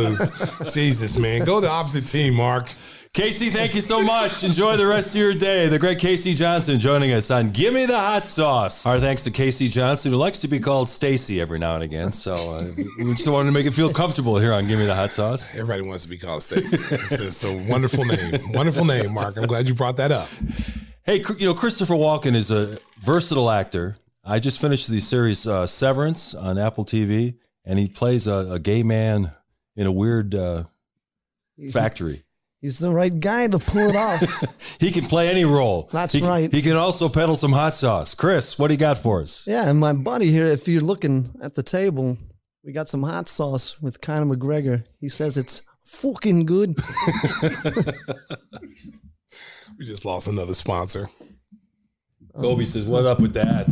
lose. Jesus, man. Go to the opposite team, Mark. Casey, thank you so much. Enjoy the rest of your day. The great Casey Johnson joining us on Give Me the Hot Sauce. Our thanks to Casey Johnson, who likes to be called Stacey every now and again. So we just wanted to make it feel comfortable here on Give Me the Hot Sauce. Everybody wants to be called Stacey. It's a wonderful name. Wonderful name, Mark. I'm glad you brought that up. Hey, you know, Christopher Walken is a versatile actor. I just finished the series Severance on Apple TV, and he plays a gay man in a weird factory. He's the right guy to pull it off. He can play any role. That's right. He can also peddle some hot sauce. Chris, what do you got for us? Yeah, and my buddy here, if you're looking at the table, we got some hot sauce with Conor McGregor. He says it's fucking good. We just lost another sponsor. Kobe says, what up with that?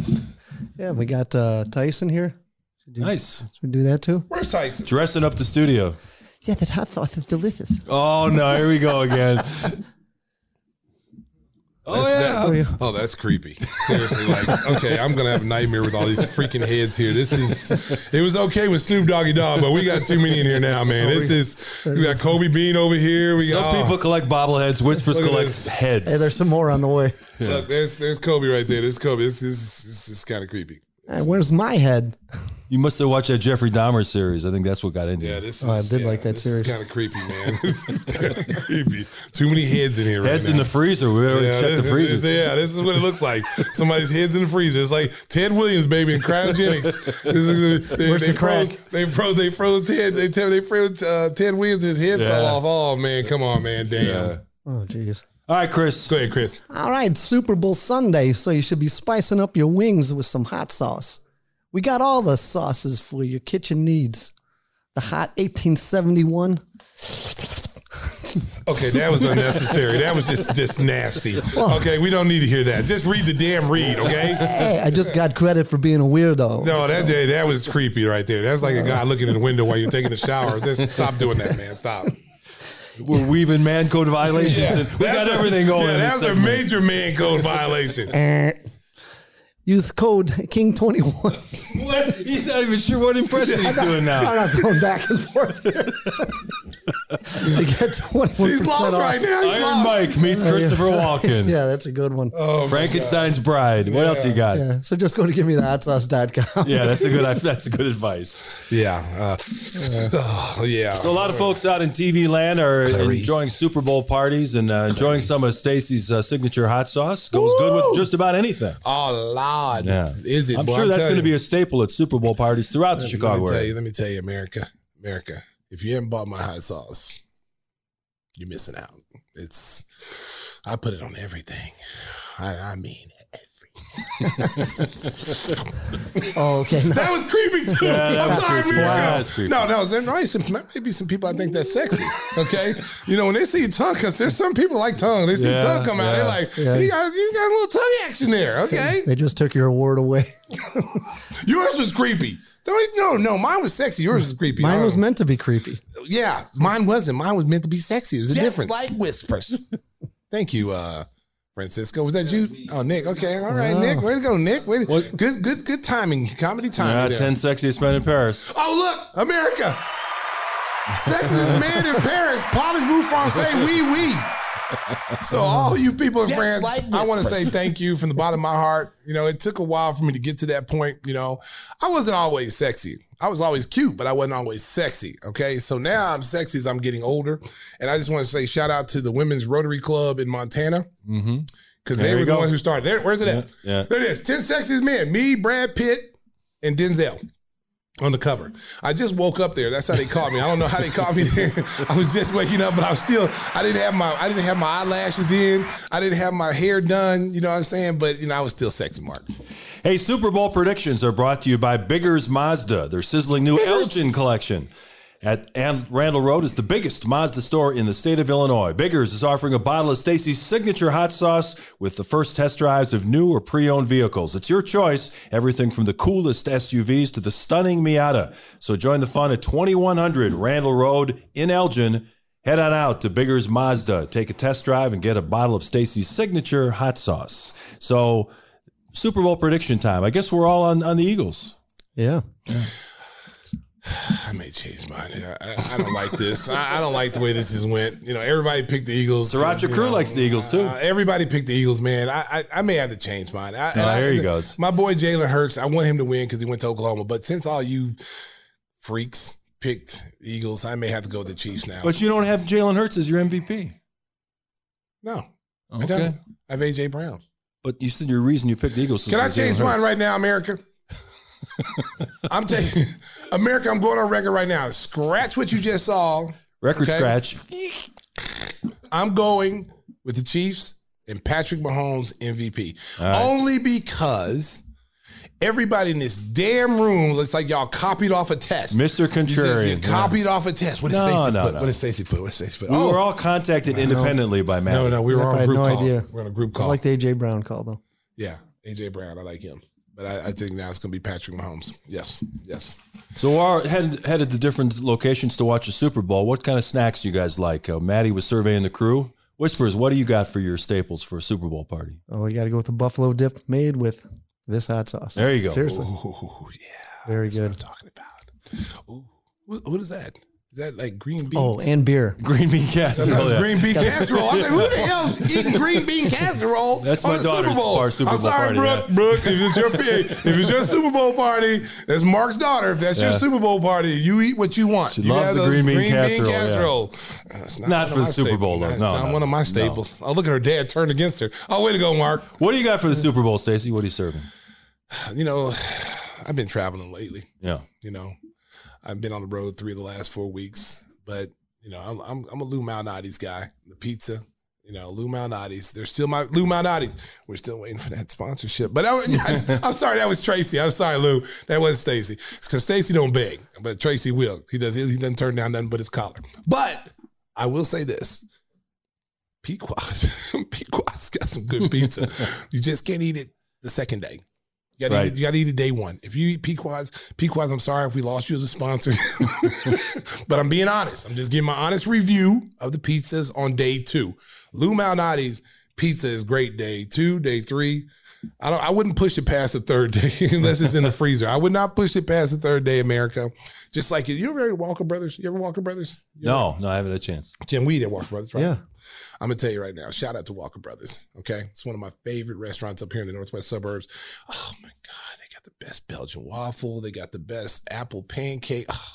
Yeah, we got Tyson here. Nice. Should we do that too? Where's Tyson? Dressing up the studio. Yeah, that hot sauce is delicious. Oh, no, here we go again. That's creepy. Seriously, like, okay, I'm going to have a nightmare with all these freaking heads here. It was okay with Snoop Doggy Dogg, but we got too many in here now, man. We got Kobe Bean over here. Some people collect bobbleheads. Whispers collects heads. Hey, there's some more on the way. Yeah. Look, there's Kobe right there. There's Kobe. This is kind of creepy. Hey, where's my head? You must have watched that Jeffrey Dahmer series. I think that's what got into it. I did like that series. It's kind of creepy, man. This is kind of creepy. Too many heads in here right now. Heads in the freezer. We already checked the freezer. This is what it looks like. Somebody's heads in the freezer. It's like Ted Williams, baby, in cryogenics. They froze Ted Williams. His head fell off. Oh, man. Come on, man. Damn. Yeah. Oh, jeez. All right, Chris. Go ahead, Chris. All right, Super Bowl Sunday, so you should be spicing up your wings with some hot sauce. We got all the sauces for your kitchen needs. The hot 1871. Okay, that was unnecessary. That was just nasty. Okay, we don't need to hear that. Just read the damn read, okay? Hey, I just got credit for being a weirdo. No, that was creepy right there. That's like a guy looking in the window while you're taking a shower. Just stop doing that, man. Stop. We're weaving man code violations. Yeah, we got everything going. Yeah, that was a major man code violation. Use code KING21. What? He's not even sure what impression he's doing now. I'm not going back and forth here. To get 21% he's lost off. Right now. Iron Mike meets Christopher Walken. Yeah, that's a good one. Oh, Frankenstein's Bride. What else you got? Yeah. So just go to GiveMeTheHotSauce.com. Yeah, that's good advice. Yeah. So a lot of folks out in TV land are enjoying Super Bowl parties and enjoying some of Stacey's signature hot sauce. Goes good with just about anything. Oh, odd is it? I'm sure that's going to be a staple at Super Bowl parties throughout the Chicago area. Let me tell you, America, if you haven't bought my hot sauce, you're missing out. I put it on everything. I mean everything. Oh, okay. No. That was creepy too. Yeah, I'm sorry, creepy. America. Wow. No, there might be some people I think that's sexy. Okay, you know when they see tongue, because there's some people like tongue. They see tongue come out. They're like, you got a little tongue action there. Okay, they just took your award away. Yours was creepy. No, mine was sexy. Yours was creepy. Mine was meant to be creepy. Yeah, mine wasn't. Mine was meant to be sexy. There's a difference. Just like whispers. Thank you, Francisco. Was that you? Oh, Nick. Okay. All right, wow. Nick. Way to go, Nick. Good timing. Comedy timing. 10 sexiest men in Paris. Oh, look. America. Sexiest man in Paris. Parlez-vous français? Oui, oui. So all you people in France, I want to say thank you from the bottom of my heart. You know, it took a while for me to get to that point. You know, I wasn't always sexy. I was always cute, but I wasn't always sexy. Okay. So now I'm sexy as I'm getting older. And I just want to say shout out to the Women's Rotary Club in Montana. Mm-hmm. Cause they were the ones who started there. Where's it at? Yeah. There it is. 10 sexiest men, me, Brad Pitt and Denzel. On the cover. I just woke up there. That's how they caught me. I don't know how they caught me there. I was just waking up, but I was still, I didn't have my eyelashes in. I didn't have my hair done. You know what I'm saying? But, you know, I was still sexy, Mark. Hey, Super Bowl predictions are brought to you by Biggers Mazda. Their sizzling new Elgin collection. At Randall Road is the biggest Mazda store in the state of Illinois. Biggers is offering a bottle of Stacy's signature hot sauce with the first test drives of new or pre-owned vehicles. It's your choice, everything from the coolest SUVs to the stunning Miata. So join the fun at 2100 Randall Road in Elgin. Head on out to Biggers Mazda. Take a test drive and get a bottle of Stacy's signature hot sauce. So Super Bowl prediction time. I guess we're all on the Eagles. Yeah. I may change mine. I don't like this. I don't like the way this has went. You know, everybody picked the Eagles. Sriracha crew likes the Eagles too. Everybody picked the Eagles, man. I may have to change mine. There he goes. My boy Jalen Hurts. I want him to win because he went to Oklahoma. But since all you freaks picked the Eagles, I may have to go with the Chiefs now. But you don't have Jalen Hurts as your MVP. No. Okay. I have AJ Brown. But you said your reason you picked the Eagles. Can I change mine right now, America? I'm taking America. I'm going on record right now. Scratch what you just saw. Scratch. I'm going with the Chiefs and Patrick Mahomes MVP. Right. Only because everybody in this damn room looks like y'all copied off a test. Mr. Contrarian. You copied off a test. What did Stacy put? No. What did Stacy put? Oh. We were all contacted independently by Matt. No, we were on a group call. We're on a group call. I like the AJ Brown call though. Yeah, AJ Brown. I like him. But I think now it's going to be Patrick Mahomes. Yes. So we're headed to different locations to watch the Super Bowl. What kind of snacks do you guys like? Maddie was surveying the crew. Whispers, what do you got for your staples for a Super Bowl party? Oh, you got to go with the buffalo dip made with this hot sauce. There you go. Seriously. Ooh, yeah. Very good. That's what I'm talking about. Ooh, what is that? Is that like green beans? Oh, and beer. Green bean casserole. That's green bean casserole. I was like, who the hell's eating green bean casserole that's on my daughter's Super Bowl party? Brooke, if it's your Super Bowl party, that's Mark's daughter. If that's your Super Bowl party, you eat what you want. She loves the green bean casserole. Yeah. It's not for the Super Bowl, though. No, not one of my staples. No. Oh, look at her dad turn against her. Oh, way to go, Mark. What do you got for the Super Bowl, Stacey? What are you serving? You know, I've been traveling lately. Yeah. You know. I've been on the road 3 of the last 4 weeks, but you know I'm a Lou Malnati's guy. The pizza, you know, Lou Malnati's. They're still my Lou Malnati's. We're still waiting for that sponsorship. But I'm sorry, that was Tracy. I'm sorry, Lou. That wasn't Stacy. Because Stacy don't beg, but Tracy will. He doesn't turn down nothing but his collar. But I will say this. Pequot's got some good pizza. You just can't eat it the second day. You got to eat it day one. If you eat Pequot's, I'm sorry if we lost you as a sponsor. But I'm being honest. I'm just giving my honest review of the pizzas on day 2. Lou Malnati's pizza is great day 2, day 3. I wouldn't push it past the 3rd day unless it's in the freezer. I would not push it past the 3rd day, America. Just like you ever Walker Brothers? You ever Walker Brothers? No, I haven't had a chance. Jim, we did Walker Brothers, right? Yeah. I'm going to tell you right now, shout out to Walker Brothers, okay? It's one of my favorite restaurants up here in the Northwest suburbs. Oh, my God. They got the best Belgian waffle. They got the best apple pancake. Oh,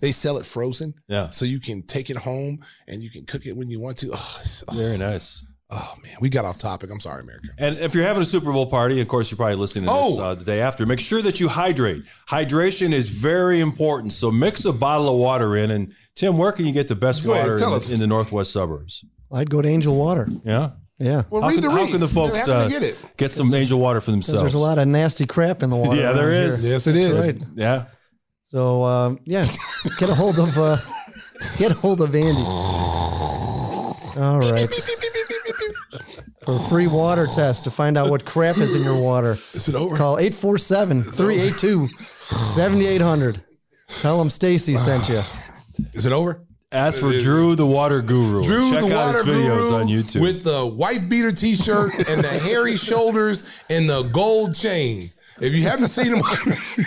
they sell it frozen. Yeah. So you can take it home and you can cook it when you want to. Oh, very nice. Oh, man, we got off topic. I'm sorry, America. And if you're having a Super Bowl party, of course, you're probably listening to this the day after. Make sure that you hydrate. Hydration is very important. So mix a bottle of water in. And, Tim, where can you get the best water in the northwest suburbs? I'd go to Angel Water. Yeah? Yeah. Well, how can the folks get some Angel Water for themselves? There's a lot of nasty crap in the water. Yeah, there is. Here. Yes, it is. Right. Yeah. So, get a hold of Andy. All right. For a free water test to find out what crap is in your water. Is it over? Call 847-382-7800. Tell them Stacy sent you. Is it over? Ask for Drew the Water Guru. Check out his videos on YouTube. With the wife beater t-shirt and the hairy shoulders and the gold chain. If you haven't seen him,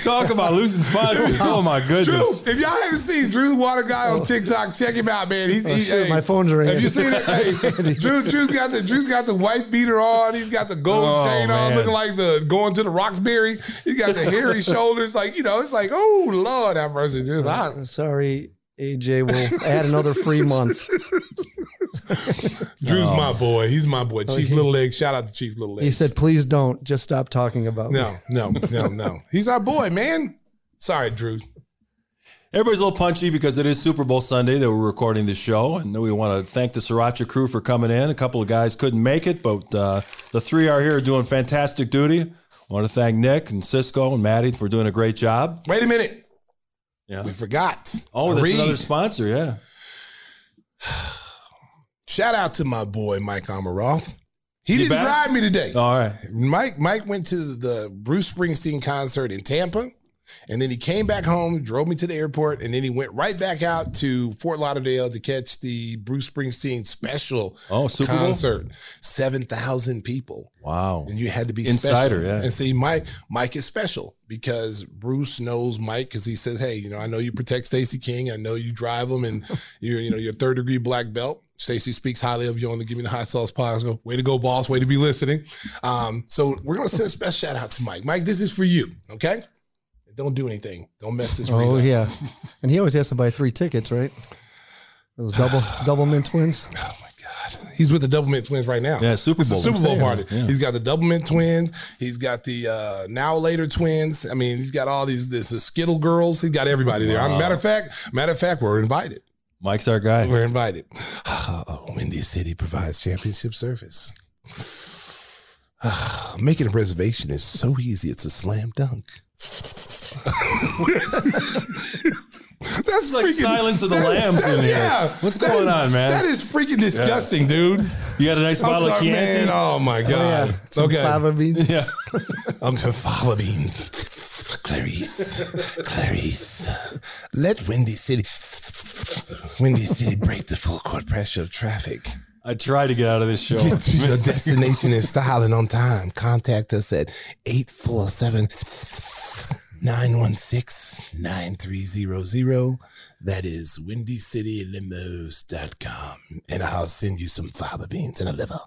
talk about losing sponsors. Oh my goodness! Drew, if y'all haven't seen Drew the Water Guy on TikTok, check him out, man. My phone's ringing. Have you seen that? Hey, Drew's got the white beater on. He's got the gold chain on, looking like the going to the Roxbury. He's got the hairy shoulders, it's like, oh Lord, that person just hot. Sorry, AJ will add another free month. Drew's my boy. He's my boy. Chief Little Leg. Shout out to Chief Little Leg. He said, please don't. Just stop talking about me. No. He's our boy, man. Sorry, Drew. Everybody's a little punchy because it is Super Bowl Sunday that we're recording this show. And we want to thank the Sriracha crew for coming in. A couple of guys couldn't make it, but the three are here doing fantastic duty. I want to thank Nick and Cisco and Maddie for doing a great job. Wait a minute. Yeah. We forgot. Oh, that's another sponsor. Yeah. Shout out to my boy, Mike Amaroth. He didn't drive me today. All right. Mike went to the Bruce Springsteen concert in Tampa, and then he came back home, drove me to the airport, and then he went right back out to Fort Lauderdale to catch the Bruce Springsteen special concert. 7,000 people. Wow. And you had to be insider, special. Yeah. And see, Mike is special because Bruce knows Mike because he says, hey, I know you protect Stacey King. I know you drive him, and you're third-degree black belt. Stacey speaks highly of you on the Give Me the Hot Sauce podcast. Way to go, boss. Way to be listening. So we're going to send a special shout out to Mike. Mike, this is for you, okay? Don't do anything. Don't mess this relay. Oh, yeah. And he always has to buy 3 tickets, right? Those double mint twins. Oh, my God. He's with the double mint twins right now. Yeah, Super Bowl party. Yeah. He's got the double mint twins. He's got the now later twins. I mean, he's got all the Skittle girls. He's got everybody there. Matter of fact, we're invited. Mike's our guy. We're invited. Windy City provides championship service. Making a reservation is so easy. It's a slam dunk. That's like Silence of the Lambs in here. Yeah, what's going on, man? That is freaking disgusting, dude. You got a nice bottle of Chianti? Man. Oh, my God. Yeah. Some fava beans. Yeah. I'm going to fava beans. Clarice. Let Windy City break the full court pressure of traffic. I try to get out of this show. Get to your destination in style and on time. Contact us at 847-916-9300. That is WindyCityLimos.com. And I'll send you some fava beans and a liver.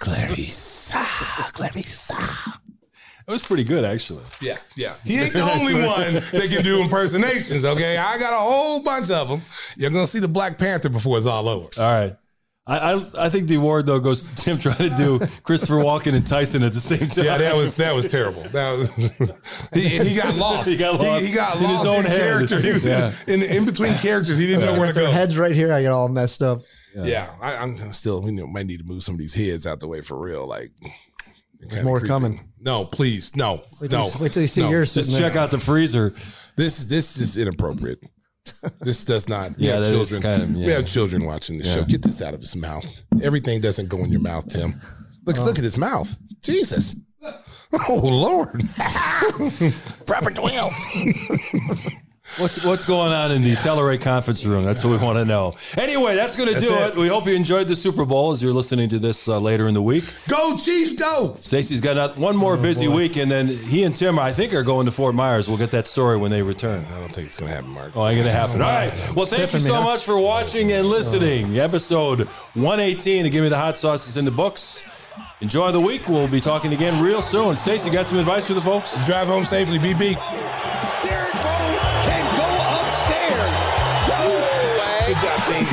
Clarissa. It was pretty good, actually. Yeah. He ain't the only one that can do impersonations, okay? I got a whole bunch of them. You're going to see the Black Panther before it's all over. All right. I think the award, though, goes to Tim trying to do Christopher Walken and Tyson at the same time. Yeah, that was terrible. He got lost. He got lost in his own character. He was in between characters. He didn't know where to go. Heads right here. I got all messed up. Yeah. I'm still, might need to move some of these heads out the way for real. Like... There's more coming. No, please. No. Wait till you see yours. Just check out the freezer. This is inappropriate. This does not. Yeah, that is kind of. Yeah. We have children watching this show. Get this out of his mouth. Everything doesn't go in your mouth, Tim. Look at his mouth. Jesus. Oh, Lord. Proper 12. What's going on in the Telerate conference room? That's what we want to know. Anyway, that's going to do it. We hope you enjoyed the Super Bowl as you're listening to this later in the week. Go Chiefs, go! Stacey's got one more busy week, and then he and Tim, I think, are going to Fort Myers. We'll get that story when they return. I don't think it's going to happen, Mark. Oh, ain't going to happen. All right. Well, thank you so much for watching and listening. Episode 118 of Give Me the Hot Sauce is in the books. Enjoy the week. We'll be talking again real soon. Stacey, got some advice for the folks? Drive home safely. Be beat. Good job, team.